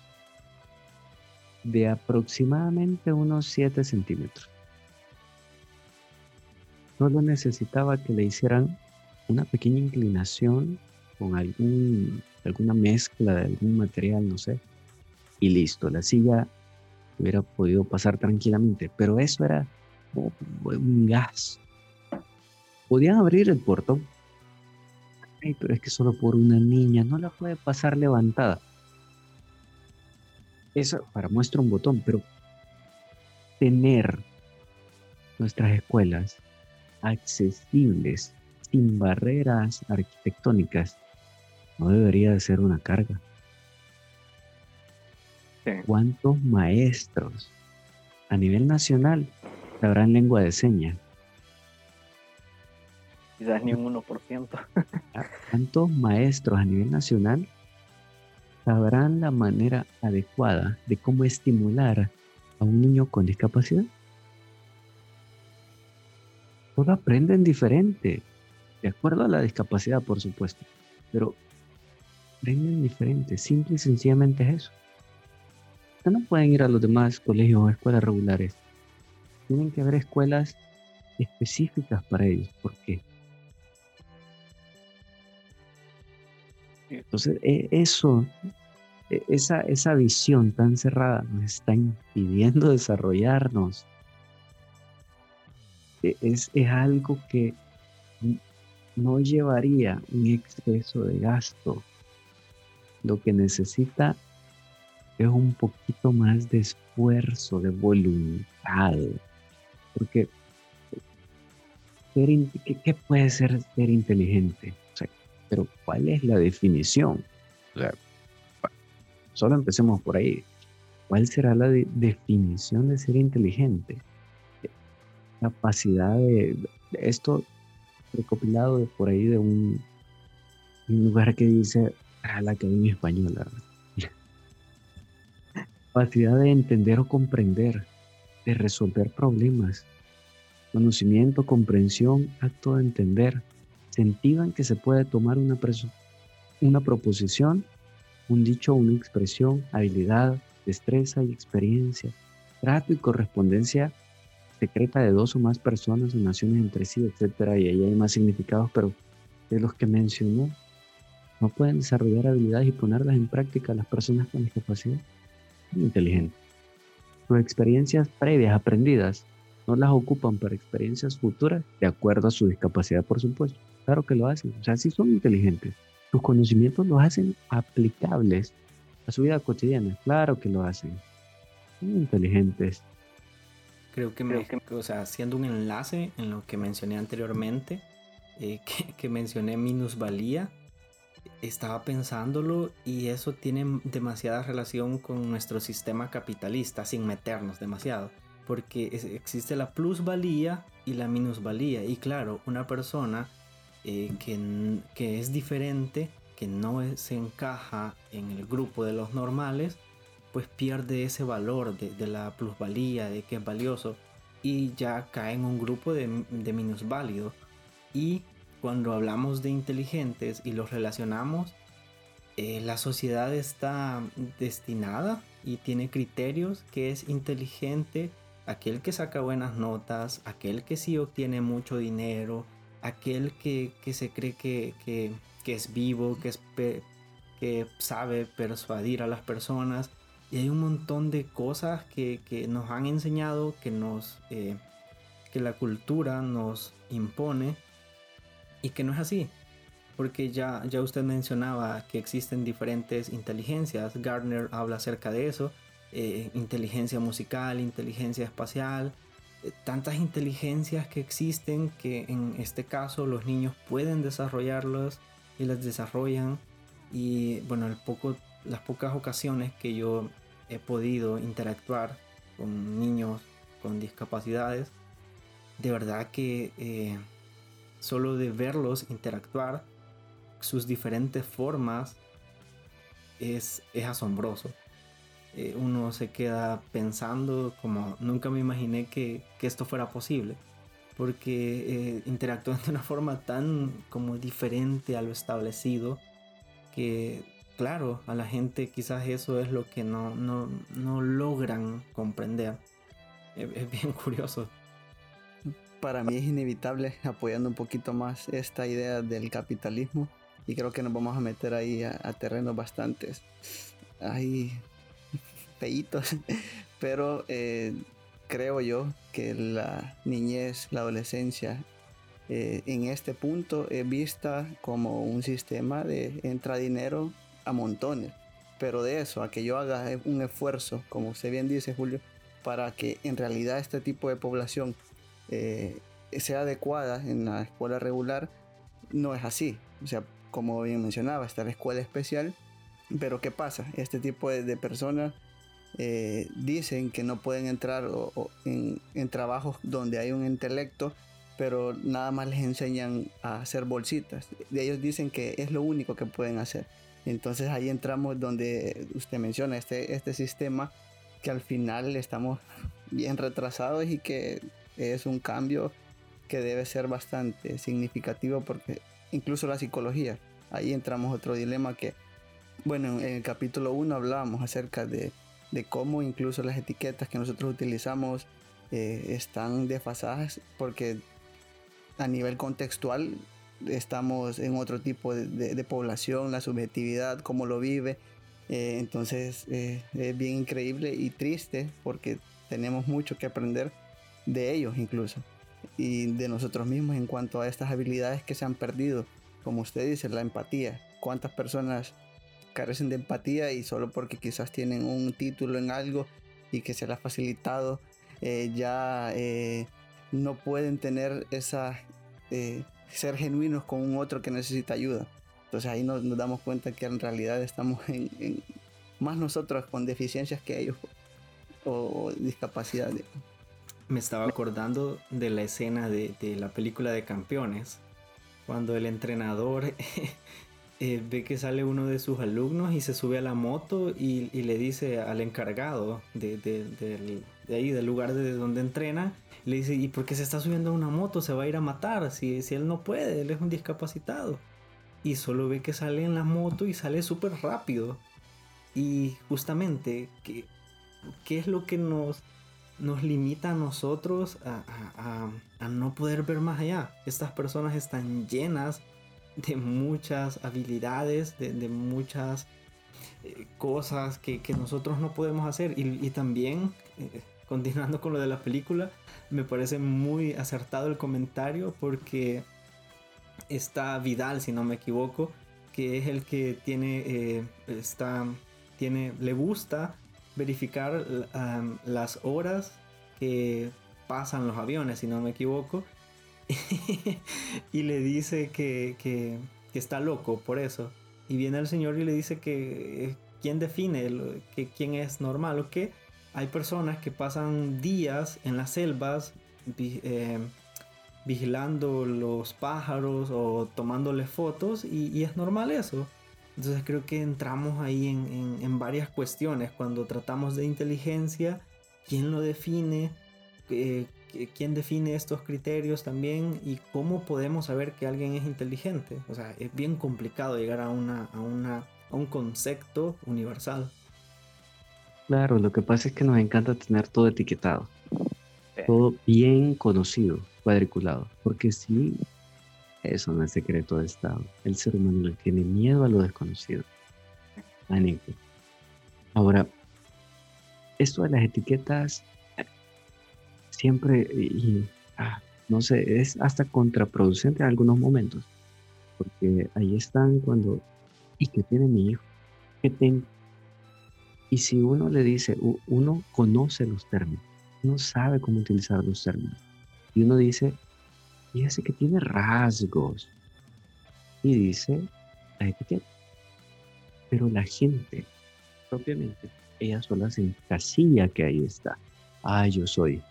de aproximadamente unos siete centímetros. Solo necesitaba que le hicieran una pequeña inclinación con algún, alguna mezcla de algún material, no sé, y listo, la silla hubiera podido pasar tranquilamente, pero eso era oh, un gas. Podían abrir el portón, ay, pero es que solo por una niña, no la puede pasar levantada. Eso para muestra un botón, pero tener nuestras escuelas accesibles, sin barreras arquitectónicas, no debería de ser una carga, sí. ¿Cuántos maestros a nivel nacional sabrán lengua de señas? Quizás ni un uno por ciento. ¿Cuántos maestros a nivel nacional sabrán la manera adecuada de cómo estimular a un niño con discapacidad? Todos aprenden diferente, de acuerdo a la discapacidad, por supuesto, pero aprenden diferente, simple y sencillamente es eso. No pueden ir a los demás colegios o escuelas regulares. Tienen que haber escuelas específicas para ellos. ¿Por qué? Entonces, eso, esa, esa visión tan cerrada nos está impidiendo desarrollarnos. Es, es algo que no llevaría un exceso de gasto. Lo que necesita es un poquito más de esfuerzo, de voluntad. Porque, ¿qué puede ser ser inteligente? O sea, pero ¿cuál es la definición? O sea, solo empecemos por ahí. ¿Cuál será la de- definición de ser inteligente? Capacidad de, de esto recopilado de por ahí de un, un lugar que dice a la Academia Española. Capacidad de entender o comprender, de resolver problemas, conocimiento, comprensión, acto de entender, sentido en que se puede tomar una, preso- una proposición, un dicho, una expresión, habilidad, destreza y experiencia, trato y correspondencia secreta de dos o más personas o naciones entre sí, etcétera. Y ahí hay más significados, pero de los que mencionó, no pueden desarrollar habilidades y ponerlas en práctica las personas con discapacidad. Inteligente. Sus experiencias previas aprendidas no las ocupan para experiencias futuras de acuerdo a su discapacidad, por supuesto. Claro que lo hacen. O sea, sí son inteligentes. Sus conocimientos los hacen aplicables a su vida cotidiana. Claro que lo hacen. Son inteligentes. Creo que, me, o sea, haciendo un enlace en lo que mencioné anteriormente, eh, que, que mencioné minusvalía, estaba pensándolo y eso tiene demasiada relación con nuestro sistema capitalista, sin meternos demasiado, porque es, existe la plusvalía y la minusvalía. Y claro, una persona eh, que, que es diferente, que no es, se encaja en el grupo de los normales, pues pierde ese valor de, de la plusvalía, de que es valioso, y ya cae en un grupo de, de minusválidos. Y cuando hablamos de inteligentes y los relacionamos, eh, la sociedad está destinada y tiene criterios que es inteligente aquel que saca buenas notas, aquel que sí obtiene mucho dinero, aquel que, que se cree que, que, que es vivo, que, es pe- que sabe persuadir a las personas. Y hay un montón de cosas que, que nos han enseñado, que, nos, eh, que la cultura nos impone y que no es así. Porque ya, ya usted mencionaba que existen diferentes inteligencias. Gardner habla acerca de eso. Eh, inteligencia musical, inteligencia espacial. Eh, tantas inteligencias que existen que en este caso los niños pueden desarrollarlas y las desarrollan. Y bueno, el poco tiempo, las pocas ocasiones que yo he podido interactuar con niños con discapacidades, de verdad que eh, solo de verlos interactuar, sus diferentes formas, es, es asombroso. Eh, uno se queda pensando como nunca me imaginé que, que esto fuera posible, porque eh, interactúan de una forma tan como diferente a lo establecido que... Claro, a la gente quizás eso es lo que no, no, no logran comprender. Es, es bien curioso. Para mí es inevitable, apoyando un poquito más esta idea del capitalismo, y creo que nos vamos a meter ahí a, a terrenos bastantes ahí feitos, pero eh, creo yo que la niñez, la adolescencia, eh, en este punto es vista como un sistema de entra dinero a montones, pero de eso a que yo haga un esfuerzo, como usted bien dice, Julio, para que en realidad este tipo de población eh, sea adecuada en la escuela regular, no es así. O sea, como bien mencionaba, está la escuela especial, pero ¿qué pasa? Este tipo de, de personas eh, dicen que no pueden entrar o, o en, en trabajos donde hay un intelecto, pero nada más les enseñan a hacer bolsitas. Ellos dicen que es lo único que pueden hacer. Entonces ahí entramos donde usted menciona este, este sistema que al final estamos bien retrasados y que es un cambio que debe ser bastante significativo, porque incluso la psicología, ahí entramos otro dilema que, bueno, en el capítulo uno hablábamos acerca de, de cómo incluso las etiquetas que nosotros utilizamos eh, están desfasadas porque a nivel contextual estamos en otro tipo de, de, de población, la subjetividad, cómo lo vive. Eh, entonces eh, es bien increíble y triste porque tenemos mucho que aprender de ellos incluso y de nosotros mismos en cuanto a estas habilidades que se han perdido. Como usted dice, la empatía. ¿Cuántas personas carecen de empatía y solo porque quizás tienen un título en algo y que se les ha facilitado eh, ya... Eh, no pueden tener esa eh, ser genuinos con un otro que necesita ayuda? Entonces ahí nos, nos damos cuenta que en realidad estamos en, en más nosotros con deficiencias que ellos o, o discapacidades. Me estaba acordando de la escena de, de la película de Campeones, cuando el entrenador eh, ve que sale uno de sus alumnos y se sube a la moto y, y le dice al encargado de, de, de, de ahí del lugar de donde entrena. Le dice, ¿y por qué se está subiendo a una moto? Se va a ir a matar, si, si él no puede, él es un discapacitado. Y solo ve que sale en la moto y sale súper rápido. Y justamente, ¿qué, qué es lo que nos, nos limita a nosotros a, a, a, a no poder ver más allá? Estas personas están llenas de muchas habilidades, de, de muchas eh, cosas que, que nosotros no podemos hacer. Y, y también, eh, continuando con lo de la película, me parece muy acertado el comentario porque está Vidal, si no me equivoco, que es el que tiene, eh, está, tiene, le gusta verificar um, las horas que pasan los aviones, si no me equivoco, y le dice que, que, que está loco por eso. Y viene el señor y le dice que quién define, lo, que quién es normal o qué. Hay personas que pasan días en las selvas vi, eh, vigilando los pájaros o tomándoles fotos y, y es normal eso. Entonces creo que entramos ahí en, en, en varias cuestiones. Cuando tratamos de inteligencia, ¿quién lo define? Eh, ¿Quién define estos criterios también? ¿Y cómo podemos saber que alguien es inteligente? O sea, es bien complicado llegar a, una, a, una, a un concepto universal. Claro, lo que pasa es que nos encanta tener todo etiquetado, todo bien conocido, cuadriculado, porque sí, eso no es secreto de Estado. El ser humano le tiene miedo a lo desconocido, pánico. Ahora, esto de las etiquetas siempre, y, ah, no sé, es hasta contraproducente en algunos momentos, porque ahí están cuando, ¿y qué tiene mi hijo? ¿Qué tengo? Y si uno le dice, uno conoce los términos, uno sabe cómo utilizar los términos. Y uno dice, fíjese que tiene rasgos. Y dice la etiqueta. Pero la gente, propiamente, ella sola se encasilla que ahí está. Ah, yo soy.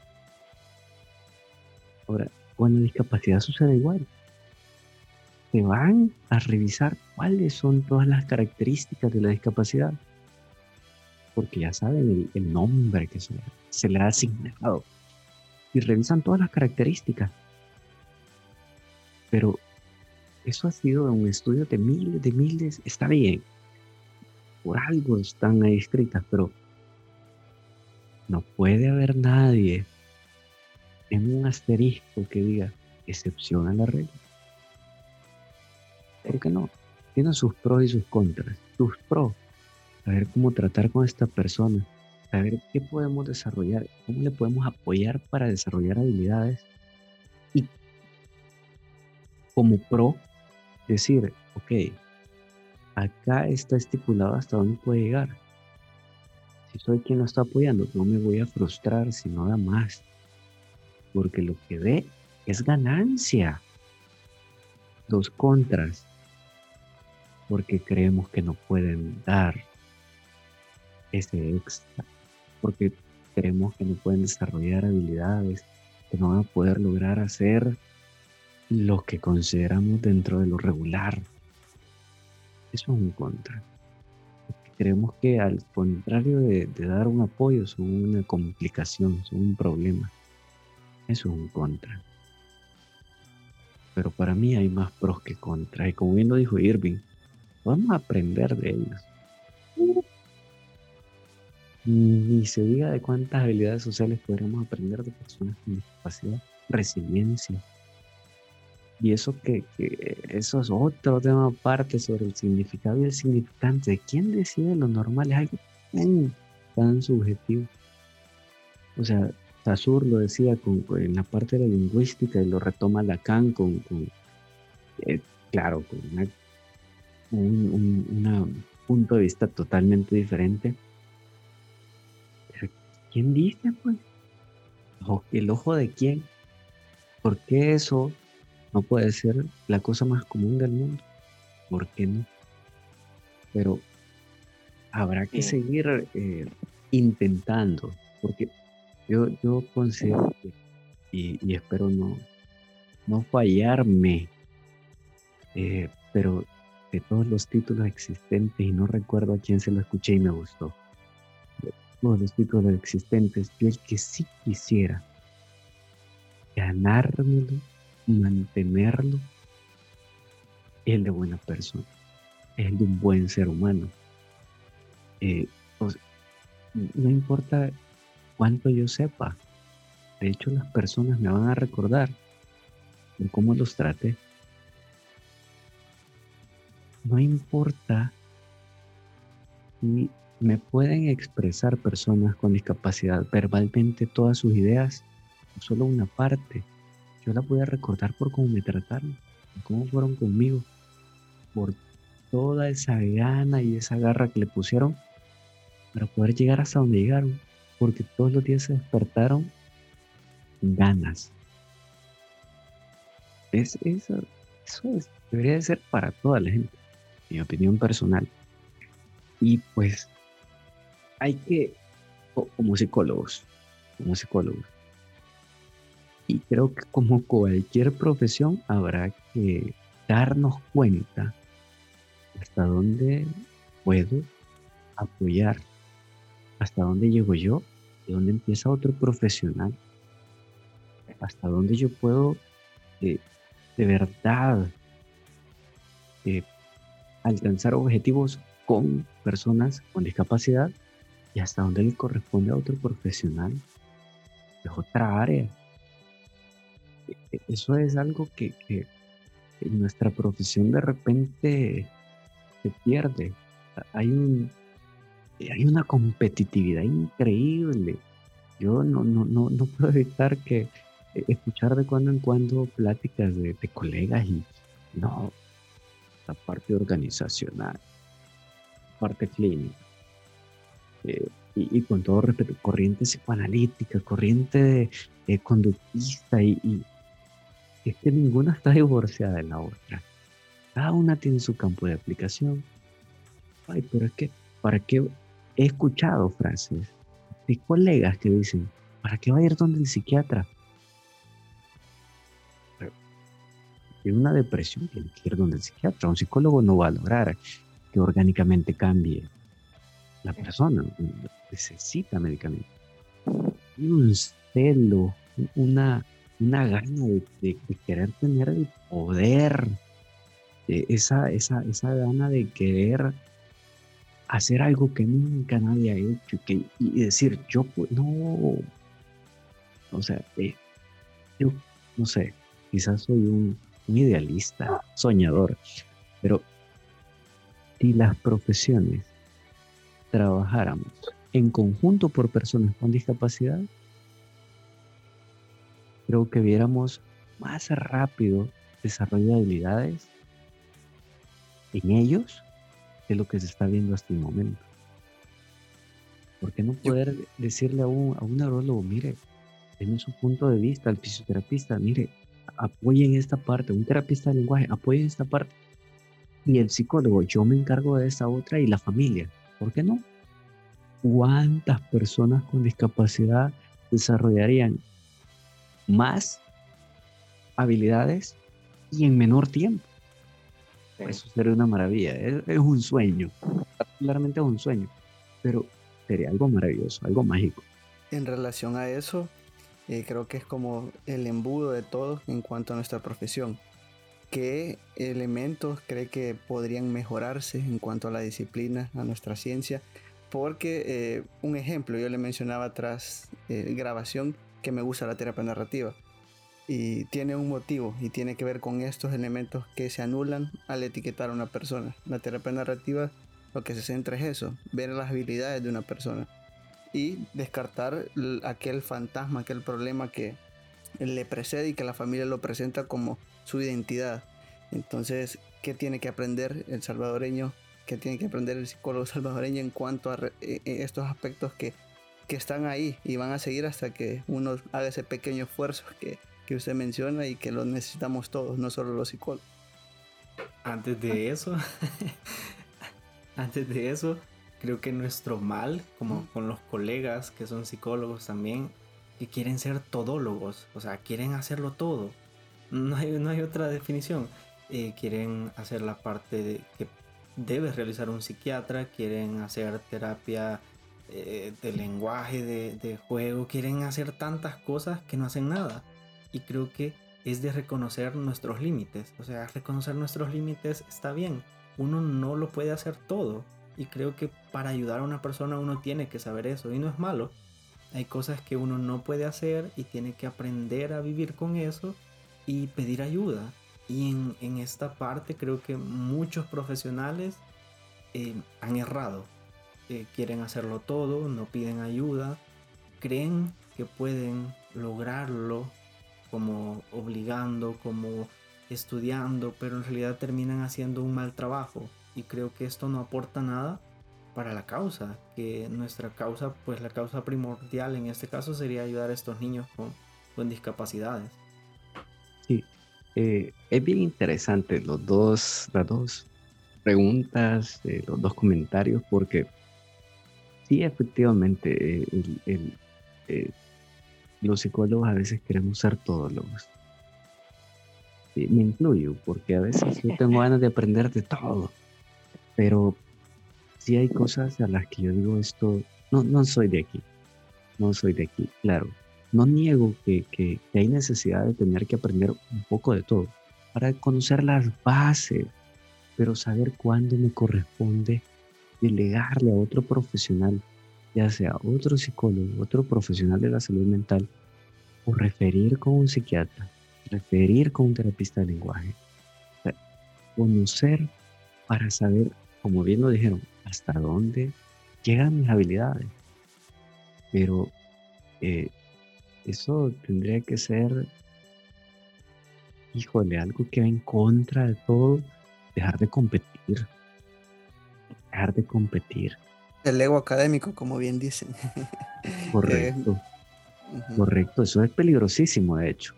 Ahora, con la discapacidad sucede igual. Se van a revisar cuáles son todas las características de la discapacidad, porque ya saben el, el nombre que se, se le ha asignado, y revisan todas las características. Pero eso ha sido un estudio de miles, de miles, está bien, por algo están ahí escritas, pero no puede haber nadie en un asterisco que diga, excepción a la regla. ¿Por qué no? Tienen sus pros y sus contras, sus pros. Saber cómo tratar con esta persona, saber qué podemos desarrollar, cómo le podemos apoyar para desarrollar habilidades. Y como pro, decir, ok, acá está estipulado hasta dónde puede llegar. Si soy quien lo está apoyando, no me voy a frustrar si no da más. Porque lo que dé es ganancia. Los contras, porque creemos que no pueden dar ese extra, porque creemos que no pueden desarrollar habilidades, que no van a poder lograr hacer lo que consideramos dentro de lo regular. Eso es un contra. Creemos que al contrario de, de dar un apoyo, son una complicación, son un problema. Eso es un contra. Pero para mí hay más pros que contras. Y como bien lo dijo Irving, vamos a aprender de ellos. Ni se diga de cuántas habilidades sociales podremos aprender de personas con discapacidad, resiliencia. Y eso que, que eso es otro tema aparte sobre el significado y el significante. ¿De quién decide lo normal? Es algo tan, tan subjetivo. O sea, Saussure lo decía con, con, en la parte de la lingüística y lo retoma Lacan con, con eh, claro, con una, un, un una punto de vista totalmente diferente. Pero ¿quién dice, pues? ¿El ojo de quién? ¿Por qué eso no puede ser la cosa más común del mundo? ¿Por qué no? Pero habrá que sí. seguir eh, intentando, porque yo, yo considero que, y, y espero no, no fallarme, eh, pero de todos los títulos existentes, y no recuerdo a quién se lo escuché y me gustó, de todos los títulos existentes, yo el que sí quisiera ganármelo, mantenerlo, es el de buena persona, es el de un buen ser humano. Eh, o sea, no importa cuánto yo sepa, de hecho las personas me van a recordar de cómo los trate. No importa si me pueden expresar personas con discapacidad verbalmente todas sus ideas, solo una parte. Yo la voy a recordar por cómo me trataron, por cómo fueron conmigo, por toda esa gana y esa garra que le pusieron para poder llegar hasta donde llegaron, porque todos los días se despertaron ganas. Es, es, eso es, debería de ser para toda la gente, mi opinión personal. Y pues hay que, como psicólogos, como psicólogos, y creo que como cualquier profesión habrá que darnos cuenta hasta dónde puedo apoyar, hasta dónde llego yo, de dónde empieza otro profesional, hasta dónde yo puedo eh, de verdad eh, alcanzar objetivos con personas con discapacidad y hasta dónde le corresponde a otro profesional de otra área. Eso es algo que, que en nuestra profesión de repente se pierde. Hay un, hay una competitividad increíble. Yo no, no, no, no puedo evitar que escuchar de cuando en cuando pláticas de, de colegas y no, la parte organizacional, la parte clínica. Eh, Y, y con todo respeto, corriente psicoanalítica, corriente de, de conductista, y, y es que ninguna está divorciada de la otra. Cada una tiene su campo de aplicación. Ay, pero es que, ¿para qué? He escuchado frases de colegas que dicen, ¿para qué va a ir donde el psiquiatra? Pero tiene una depresión, tiene que ir donde el psiquiatra. Un psicólogo no va a lograr que orgánicamente cambie la persona, necesita medicamentos. Hay un celo, una, una gana de, de, de querer tener el poder, de esa, esa, esa gana de querer hacer algo que nunca nadie ha hecho y, que, y decir, yo pues, no. O sea, eh, yo no sé, quizás soy un, un idealista, soñador, pero si las profesiones trabajáramos en conjunto por personas con discapacidad, creo que viéramos más rápido desarrollo de habilidades en ellos de lo que se está viendo hasta el momento. ¿Por qué no poder Yo, decirle a un, a un neurólogo, mire, denme su punto de vista, al fisioterapista, mire, apoyen esta parte, un terapista de lenguaje, apoyen esta parte, y el psicólogo, yo me encargo de esta otra, y la familia? ¿Por qué no? ¿cuántas personas con discapacidad desarrollarían más habilidades y en menor tiempo? Sí. Eso sería una maravilla, es, es un sueño, particularmente es un sueño, pero sería algo maravilloso, algo mágico. En relación a eso, eh, creo que es como el embudo de todos en cuanto a nuestra profesión. ¿Qué elementos cree que podrían mejorarse en cuanto a la disciplina, a nuestra ciencia? Porque, eh, un ejemplo, yo le mencionaba tras eh, grabación que me gusta la terapia narrativa y tiene un motivo y tiene que ver con estos elementos que se anulan al etiquetar a una persona. La terapia narrativa lo que se centra es eso, ver las habilidades de una persona y descartar aquel fantasma, aquel problema que le precede y que la familia lo presenta como su identidad. Entonces, ¿qué tiene que aprender el salvadoreño? ¿Qué tiene que aprender el psicólogo salvadoreño en cuanto a re- estos aspectos que, que están ahí y van a seguir hasta que uno haga ese pequeño esfuerzo que, que usted menciona y que lo necesitamos todos, no solo los psicólogos? Antes de eso, antes de eso, creo que nuestro mal, como con los colegas que son psicólogos también, que quieren ser todólogos, o sea, quieren hacerlo todo. No hay, no hay otra definición. Eh, quieren hacer la parte de, que debe realizar un psiquiatra, quieren hacer terapia eh, de lenguaje, de, de juego, quieren hacer tantas cosas que no hacen nada. Y creo que es de reconocer nuestros límites. O sea, reconocer nuestros límites está bien. Uno no lo puede hacer todo. Y creo que para ayudar a una persona uno tiene que saber eso, y no es malo. Hay cosas que uno no puede hacer y tiene que aprender a vivir con eso y pedir ayuda. Y en, en esta parte creo que muchos profesionales eh, han errado. Eh, quieren hacerlo todo, no piden ayuda, creen que pueden lograrlo como obligando, como estudiando, pero en realidad terminan haciendo un mal trabajo. Y creo que esto no aporta nada para la causa, que nuestra causa, pues la causa primordial en este caso sería ayudar a estos niños con, con discapacidades. Sí, eh, es bien interesante los dos, las dos preguntas, eh, los dos comentarios, porque sí, efectivamente, eh, el, el, eh, los psicólogos a veces queremos ser todólogos. Eh, me incluyo, porque a veces yo tengo ganas de aprender de todo, pero sí hay cosas a las que yo digo esto, no, no soy de aquí, no soy de aquí, claro. No niego que, que, que hay necesidad de tener que aprender un poco de todo para conocer las bases, pero saber cuándo me corresponde delegarle a otro profesional, ya sea otro psicólogo, otro profesional de la salud mental, o referir con un psiquiatra, referir con un terapista de lenguaje. O sea, conocer para saber, como bien lo dijeron, hasta dónde llegan mis habilidades. Pero eh, eso tendría que ser, híjole, algo que va en contra de todo, dejar de competir, dejar de competir. El ego académico, como bien dicen. Correcto, eh, correcto, eso es peligrosísimo, de hecho,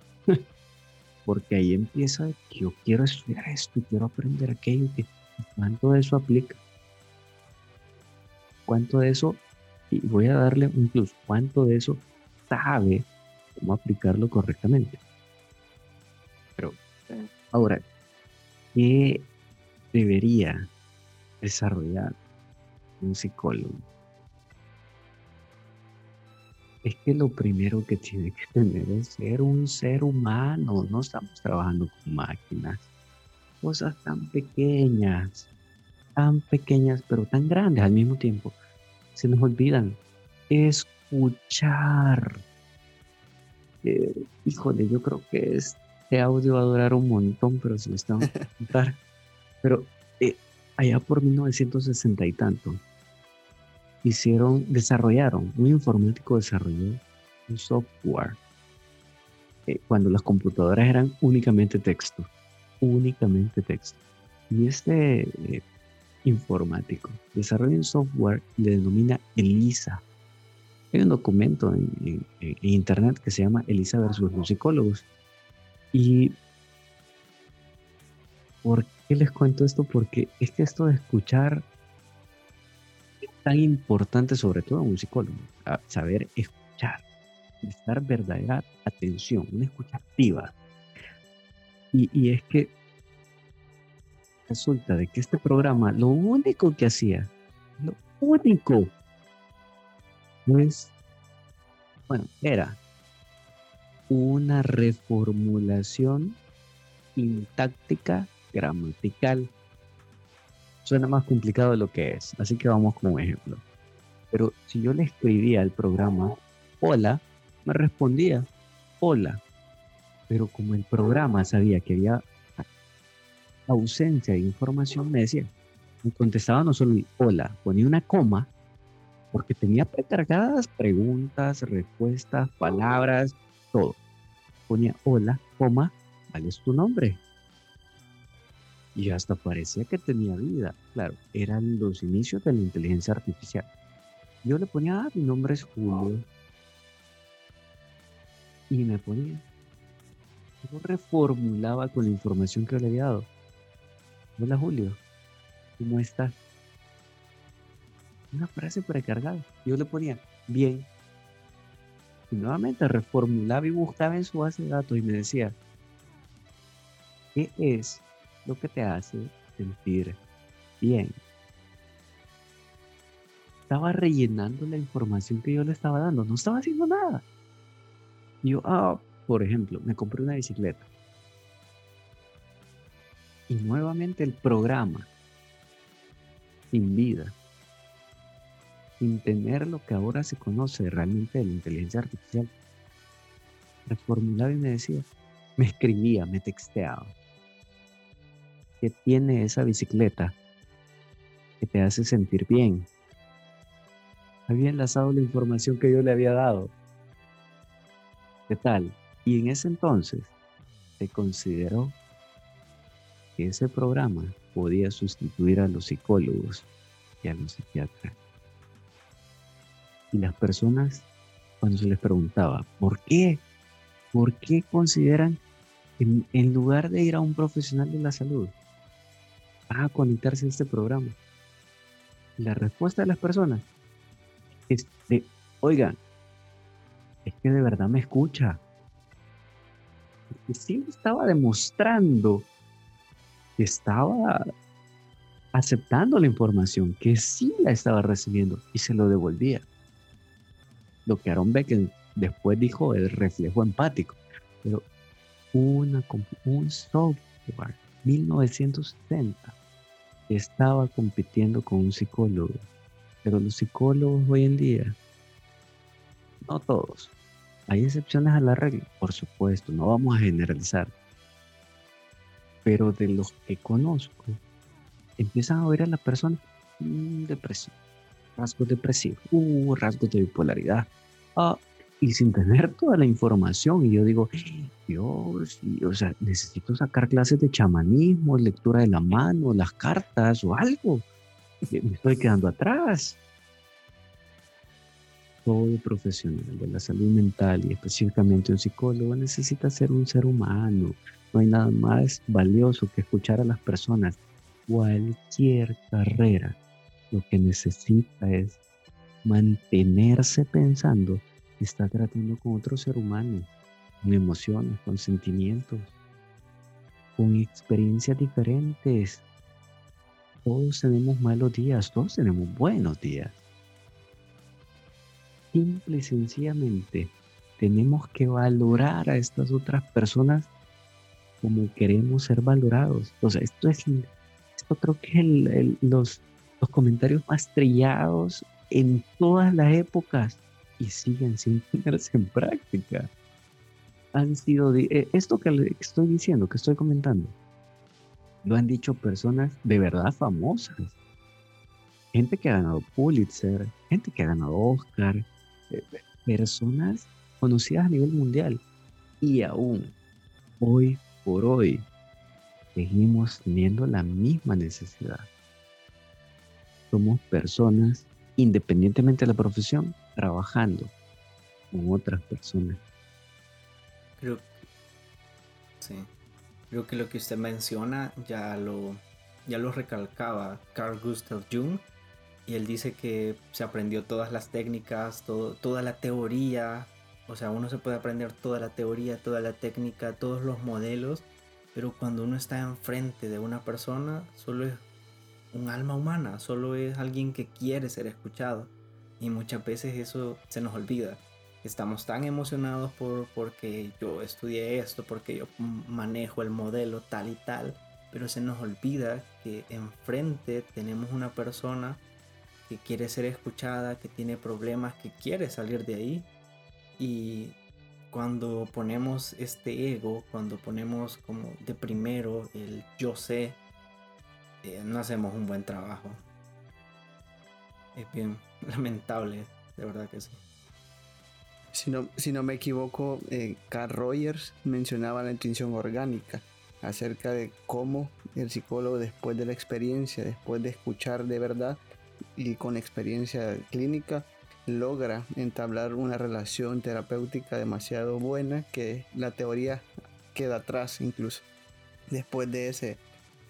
porque ahí empieza que yo quiero estudiar esto, quiero aprender aquello, que ¿cuánto de eso aplica? ¿Cuánto de eso? Y voy a darle un plus. ¿Cuánto de eso sabe cómo aplicarlo correctamente? Pero ahora, ¿qué debería desarrollar un psicólogo? Es que lo primero que tiene que tener es ser un ser humano. No estamos trabajando con máquinas. Cosas tan pequeñas, tan pequeñas, pero tan grandes al mismo tiempo. Se nos olvidan. Escuchar. Eh, híjole, yo creo que este audio va a durar un montón, pero se lo estamos a contar. Pero eh, allá por mil novecientos sesenta y tanto, hicieron, desarrollaron, un informático desarrolló un software eh, cuando las computadoras eran únicamente texto. únicamente texto. Y este eh, informático desarrolla un software y le denomina ELIZA. Hay un documento en, en, en internet que se llama ELIZA versus los psicólogos. ¿Y por qué les cuento esto? Porque es que esto de escuchar tan importante, sobre todo en un psicólogo, saber escuchar, prestar verdadera atención, una escucha activa. Y, y es que resulta de que este programa, lo único que hacía, lo único es, bueno, era una reformulación sintáctica gramatical. Suena más complicado de lo que es, así que vamos con un ejemplo. Pero si yo le escribía al programa hola, me respondía hola. Pero como el programa sabía que había ausencia de información, me decía, me contestaba no solo hola, ponía una coma, porque tenía precargadas preguntas, respuestas, palabras, todo. Ponía hola, coma, ¿cuál es tu nombre? Y hasta parecía que tenía vida. Claro, eran los inicios de la inteligencia artificial. Yo le ponía, ah, mi nombre es Julio. Y me ponía. Yo reformulaba con la información que le había dado. Hola Julio, ¿cómo estás? Una frase precargada. Yo le ponía, bien. Y nuevamente reformulaba y buscaba en su base de datos y me decía, ¿qué es lo que te hace sentir bien? Estaba rellenando la información que yo le estaba dando. No estaba haciendo nada. Y yo, ah, oh, por ejemplo, me compré una bicicleta. Y nuevamente el programa, sin vida, sin tener lo que ahora se conoce realmente de la inteligencia artificial, reformulaba y me decía, me escribía, me texteaba. ¿Qué tiene esa bicicleta que te hace sentir bien? Había enlazado la información que yo le había dado. ¿Qué tal? Y en ese entonces se consideró que ese programa podía sustituir a los psicólogos y a los psiquiatras. Y las personas, cuando se les preguntaba, ¿por qué? ¿Por qué consideran que en lugar de ir a un profesional de la salud, van a conectarse a este programa? La respuesta de las personas es de, oigan, es que de verdad me escucha. Porque sí estaba demostrando que estaba aceptando la información, que sí la estaba recibiendo y se lo devolvía. Lo que Aaron Beck después dijo es reflejo empático. Pero una, un software mil novecientos setenta estaba compitiendo con un psicólogo. Pero los psicólogos hoy en día, no todos, hay excepciones a la regla, por supuesto, no vamos a generalizar, pero de los que conozco, empiezan a ver a la persona, mmm, depresión, rasgos depresivos, uh, rasgos de bipolaridad, ah, y sin tener toda la información, y yo digo, Dios, y, o sea, necesito sacar clases de chamanismo, lectura de la mano, las cartas o algo, me estoy quedando atrás. Todo profesional de la salud mental y específicamente un psicólogo necesita ser un ser humano. No hay nada más valioso que escuchar a las personas. Cualquier carrera lo que necesita es mantenerse pensando que está tratando con otro ser humano, con emociones, con sentimientos, con experiencias diferentes. Todos tenemos malos días, todos tenemos buenos días. Simple y sencillamente tenemos que valorar a estas otras personas como queremos ser valorados. O sea, esto es, esto creo que es el, el, los, los comentarios más trillados en todas las épocas y siguen sin ponerse en práctica. Han sido, de, esto que estoy diciendo, que estoy comentando, lo han dicho personas de verdad famosas. Gente que ha ganado Pulitzer, gente que ha ganado Oscar, personas conocidas a nivel mundial. Y aún hoy por hoy seguimos teniendo la misma necesidad. Somos personas, independientemente de la profesión, trabajando con otras personas. Creo que, sí. Creo que lo que usted menciona ya lo, ya lo recalcaba Carl Gustav Jung y él dice que se aprendió todas las técnicas, todo, toda la teoría. O sea, uno se puede aprender toda la teoría, toda la técnica, todos los modelos, pero cuando uno está enfrente de una persona, solo es un alma humana, solo es alguien que quiere ser escuchado. Y muchas veces eso se nos olvida. Estamos tan emocionados por, porque yo estudié esto, porque yo manejo el modelo tal y tal, pero se nos olvida que enfrente tenemos una persona que quiere ser escuchada, que tiene problemas, que quiere salir de ahí. Y cuando ponemos este ego, cuando ponemos como de primero el yo sé, eh, no hacemos un buen trabajo. Es bien lamentable, de verdad que sí. Si no, si no me equivoco, eh, Carl Rogers mencionaba la intuición orgánica acerca de cómo el psicólogo, después de la experiencia, después de escuchar de verdad y con experiencia clínica, logra entablar una relación terapéutica demasiado buena que la teoría queda atrás incluso. Después de ese,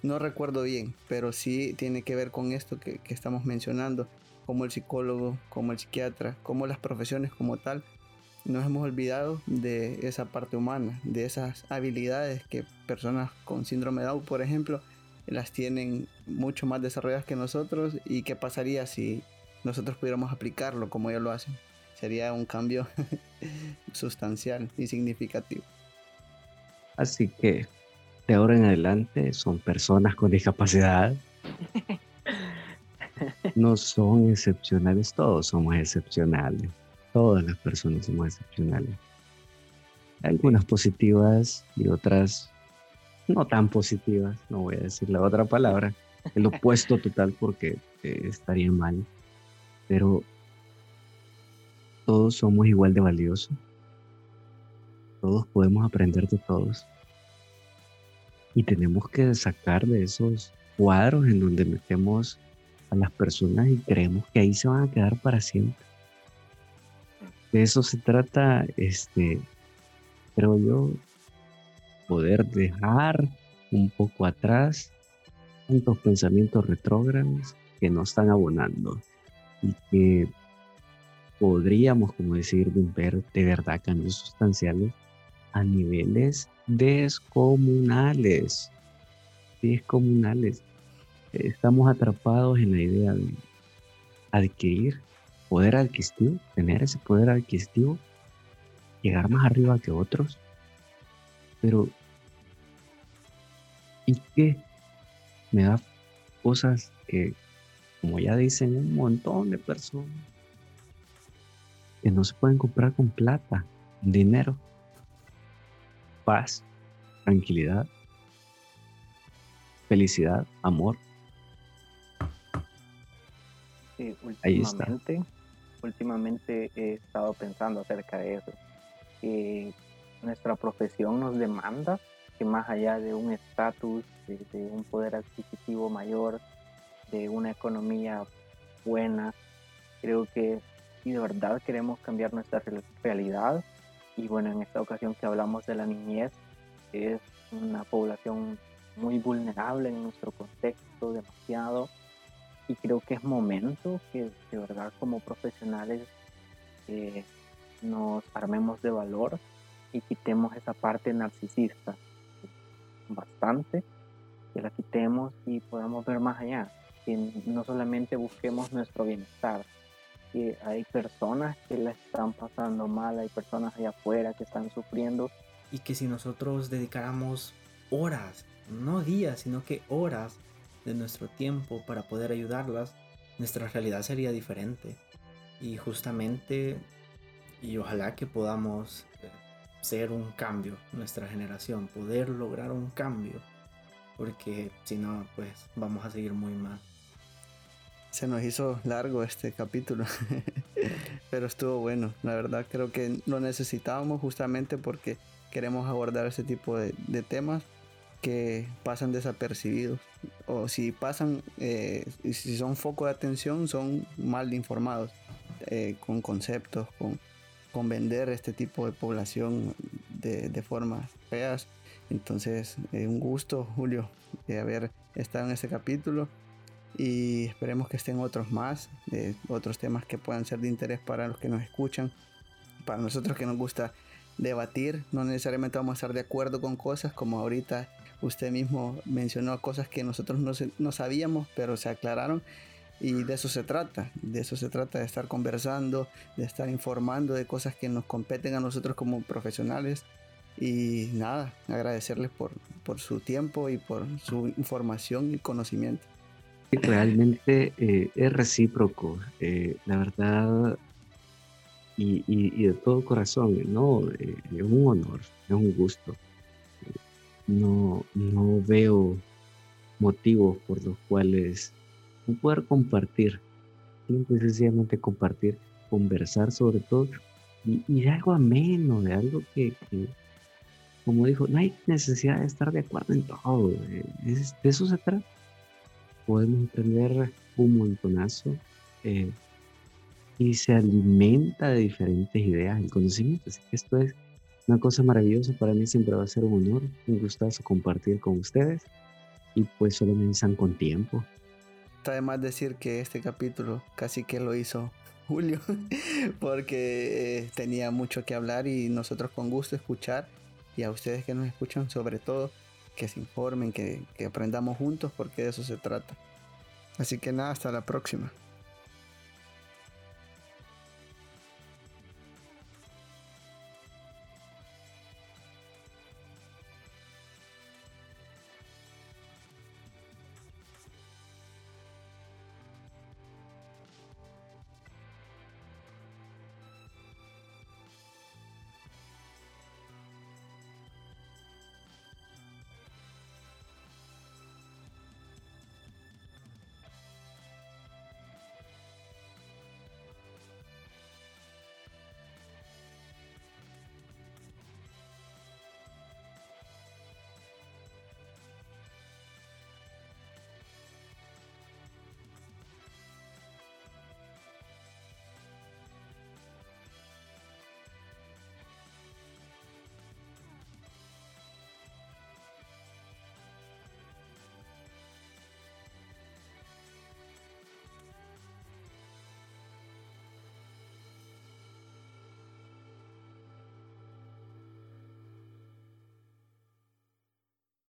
no recuerdo bien, pero sí tiene que ver con esto que, que estamos mencionando, como el psicólogo, como el psiquiatra, como las profesiones como tal, nos hemos olvidado de esa parte humana, de esas habilidades que personas con síndrome de Down, por ejemplo, las tienen mucho más desarrolladas que nosotros. ¿Y qué pasaría si nosotros pudiéramos aplicarlo como ellos lo hacen? Sería un cambio sustancial y significativo. Así que de ahora en adelante son personas con discapacidad. No son excepcionales, todos somos excepcionales. Todas las personas somos excepcionales. Algunas positivas y otras no tan positivas. No voy a decir la otra palabra, el opuesto total, porque eh, estaría mal. Pero todos somos igual de valiosos. Todos podemos aprender de todos. Y tenemos que sacar de esos cuadros en donde metemos a las personas y creemos que ahí se van a quedar para siempre. De eso se trata, este, creo yo, poder dejar un poco atrás tantos pensamientos retrógrados que nos están abonando. Y que podríamos, como decir, ver de verdad cambios sustanciales a niveles descomunales. Descomunales. Estamos atrapados en la idea de adquirir poder adquisitivo, tener ese poder adquisitivo, llegar más arriba que otros. Pero, ¿y qué? Me da cosas que, como ya dicen un montón de personas, que no se pueden comprar con plata, dinero, paz, tranquilidad, felicidad, amor. Sí, últimamente, ahí está. Últimamente he estado pensando acerca de eso. Eh, nuestra profesión nos demanda que más allá de un estatus, de, de un poder adquisitivo mayor, de una economía buena, creo que si de verdad queremos cambiar nuestra realidad, y bueno, en esta ocasión que hablamos de la niñez, es una población muy vulnerable en nuestro contexto, demasiado, y creo que es momento que de verdad como profesionales eh, nos armemos de valor y quitemos esa parte narcisista bastante, que la quitemos y podamos ver más allá. Que no solamente busquemos nuestro bienestar, que hay personas que la están pasando mal, hay personas allá afuera que están sufriendo. Y que si nosotros dedicáramos horas, no días, sino que horas de nuestro tiempo para poder ayudarlas, nuestra realidad sería diferente. Y justamente, y ojalá que podamos ser un cambio, nuestra generación, poder lograr un cambio, porque si no, pues vamos a seguir muy mal. Se nos hizo largo este capítulo, pero estuvo bueno. La verdad creo que lo necesitábamos justamente porque queremos abordar ese tipo de, de temas que pasan desapercibidos. O si pasan, eh, si son foco de atención, son mal informados, eh, con conceptos, con, con vender este tipo de población de, de formas feas. Entonces, eh, un gusto, Julio, de haber estado en este capítulo. y esperemos que estén otros más, eh, otros temas que puedan ser de interés para los que nos escuchan, para nosotros que nos gusta debatir. No necesariamente vamos a estar de acuerdo con cosas, como ahorita usted mismo mencionó cosas que nosotros no, no sabíamos, pero se aclararon, y de eso se trata, de eso se trata, de estar conversando, de estar informando de cosas que nos competen a nosotros como profesionales. Y nada, agradecerles por, por su tiempo y por su información y conocimiento. Realmente eh, es recíproco, eh, la verdad, y, y, y de todo corazón, ¿no? Eh, es un honor, es un gusto. No, no veo motivos por los cuales no poder compartir, simple y sencillamente compartir, conversar sobre todo, y, y de algo ameno, de algo que, que, como dijo, no hay necesidad de estar de acuerdo en todo, eh, es, de eso se trata. Podemos aprender un montonazo, eh, y se alimenta de diferentes ideas, el conocimiento. Así que esto es una cosa maravillosa. Para mí siempre va a ser un honor, un gustazo compartir con ustedes, y pues solo me avisan con tiempo. Está de más decir que este capítulo casi que lo hizo Julio, porque eh, tenía mucho que hablar, y nosotros con gusto escuchar, y a ustedes que nos escuchan sobre todo, que se informen, que, que aprendamos juntos, porque de eso se trata. Así que nada, hasta la próxima.